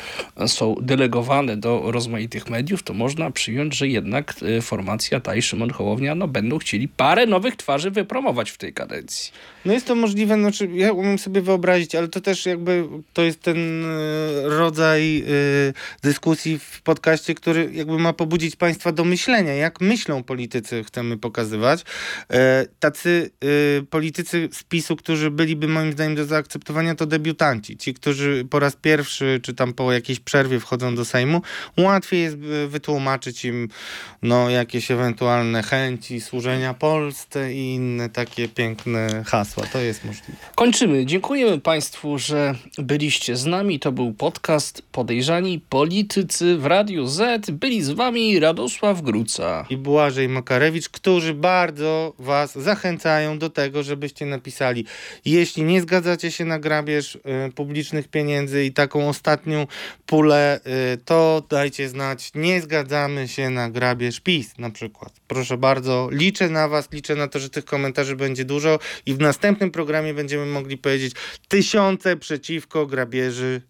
są delegowane do rozmaitych mediów, to można przyjąć, że jednak formacja ta i Szymon Hołownia no, będą chcieli parę nowych twarzy wypromować w tej kadencji. No jest to możliwe, znaczy ja umiem sobie wyobrazić, ale to też jakby to jest ten rodzaj dyskusji w podcaście, który jakby ma pobudzić państwa do myślenia, jak myślą politycy, chcemy pokazywać. Ta tacy politycy z PiS-u, którzy byliby moim zdaniem do zaakceptowania, to debiutanci. Ci, którzy po raz pierwszy, czy tam po jakiejś przerwie wchodzą do Sejmu, łatwiej jest wytłumaczyć im jakieś ewentualne chęci służenia Polsce i inne takie piękne hasła. To jest możliwe. Kończymy. Dziękujemy Państwu, że byliście z nami. To był podcast Podejrzani Politycy w Radiu Z. Byli z Wami Radosław Gruca i Błażej Makarewicz, którzy bardzo Was zachęcają do tego, żebyście napisali, jeśli nie zgadzacie się na grabież publicznych pieniędzy i taką ostatnią pulę, to dajcie znać, nie zgadzamy się na grabież PiS na przykład. Proszę bardzo, liczę na Was, liczę na to, że tych komentarzy będzie dużo i w następnym programie będziemy mogli powiedzieć 1000 przeciwko grabieży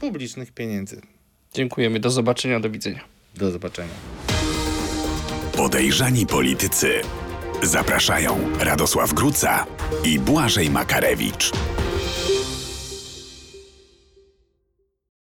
publicznych pieniędzy. Dziękujemy, do zobaczenia, do widzenia. Do zobaczenia. Podejrzani Politycy. Zapraszają Radosław Gruca i Błażej Makarewicz.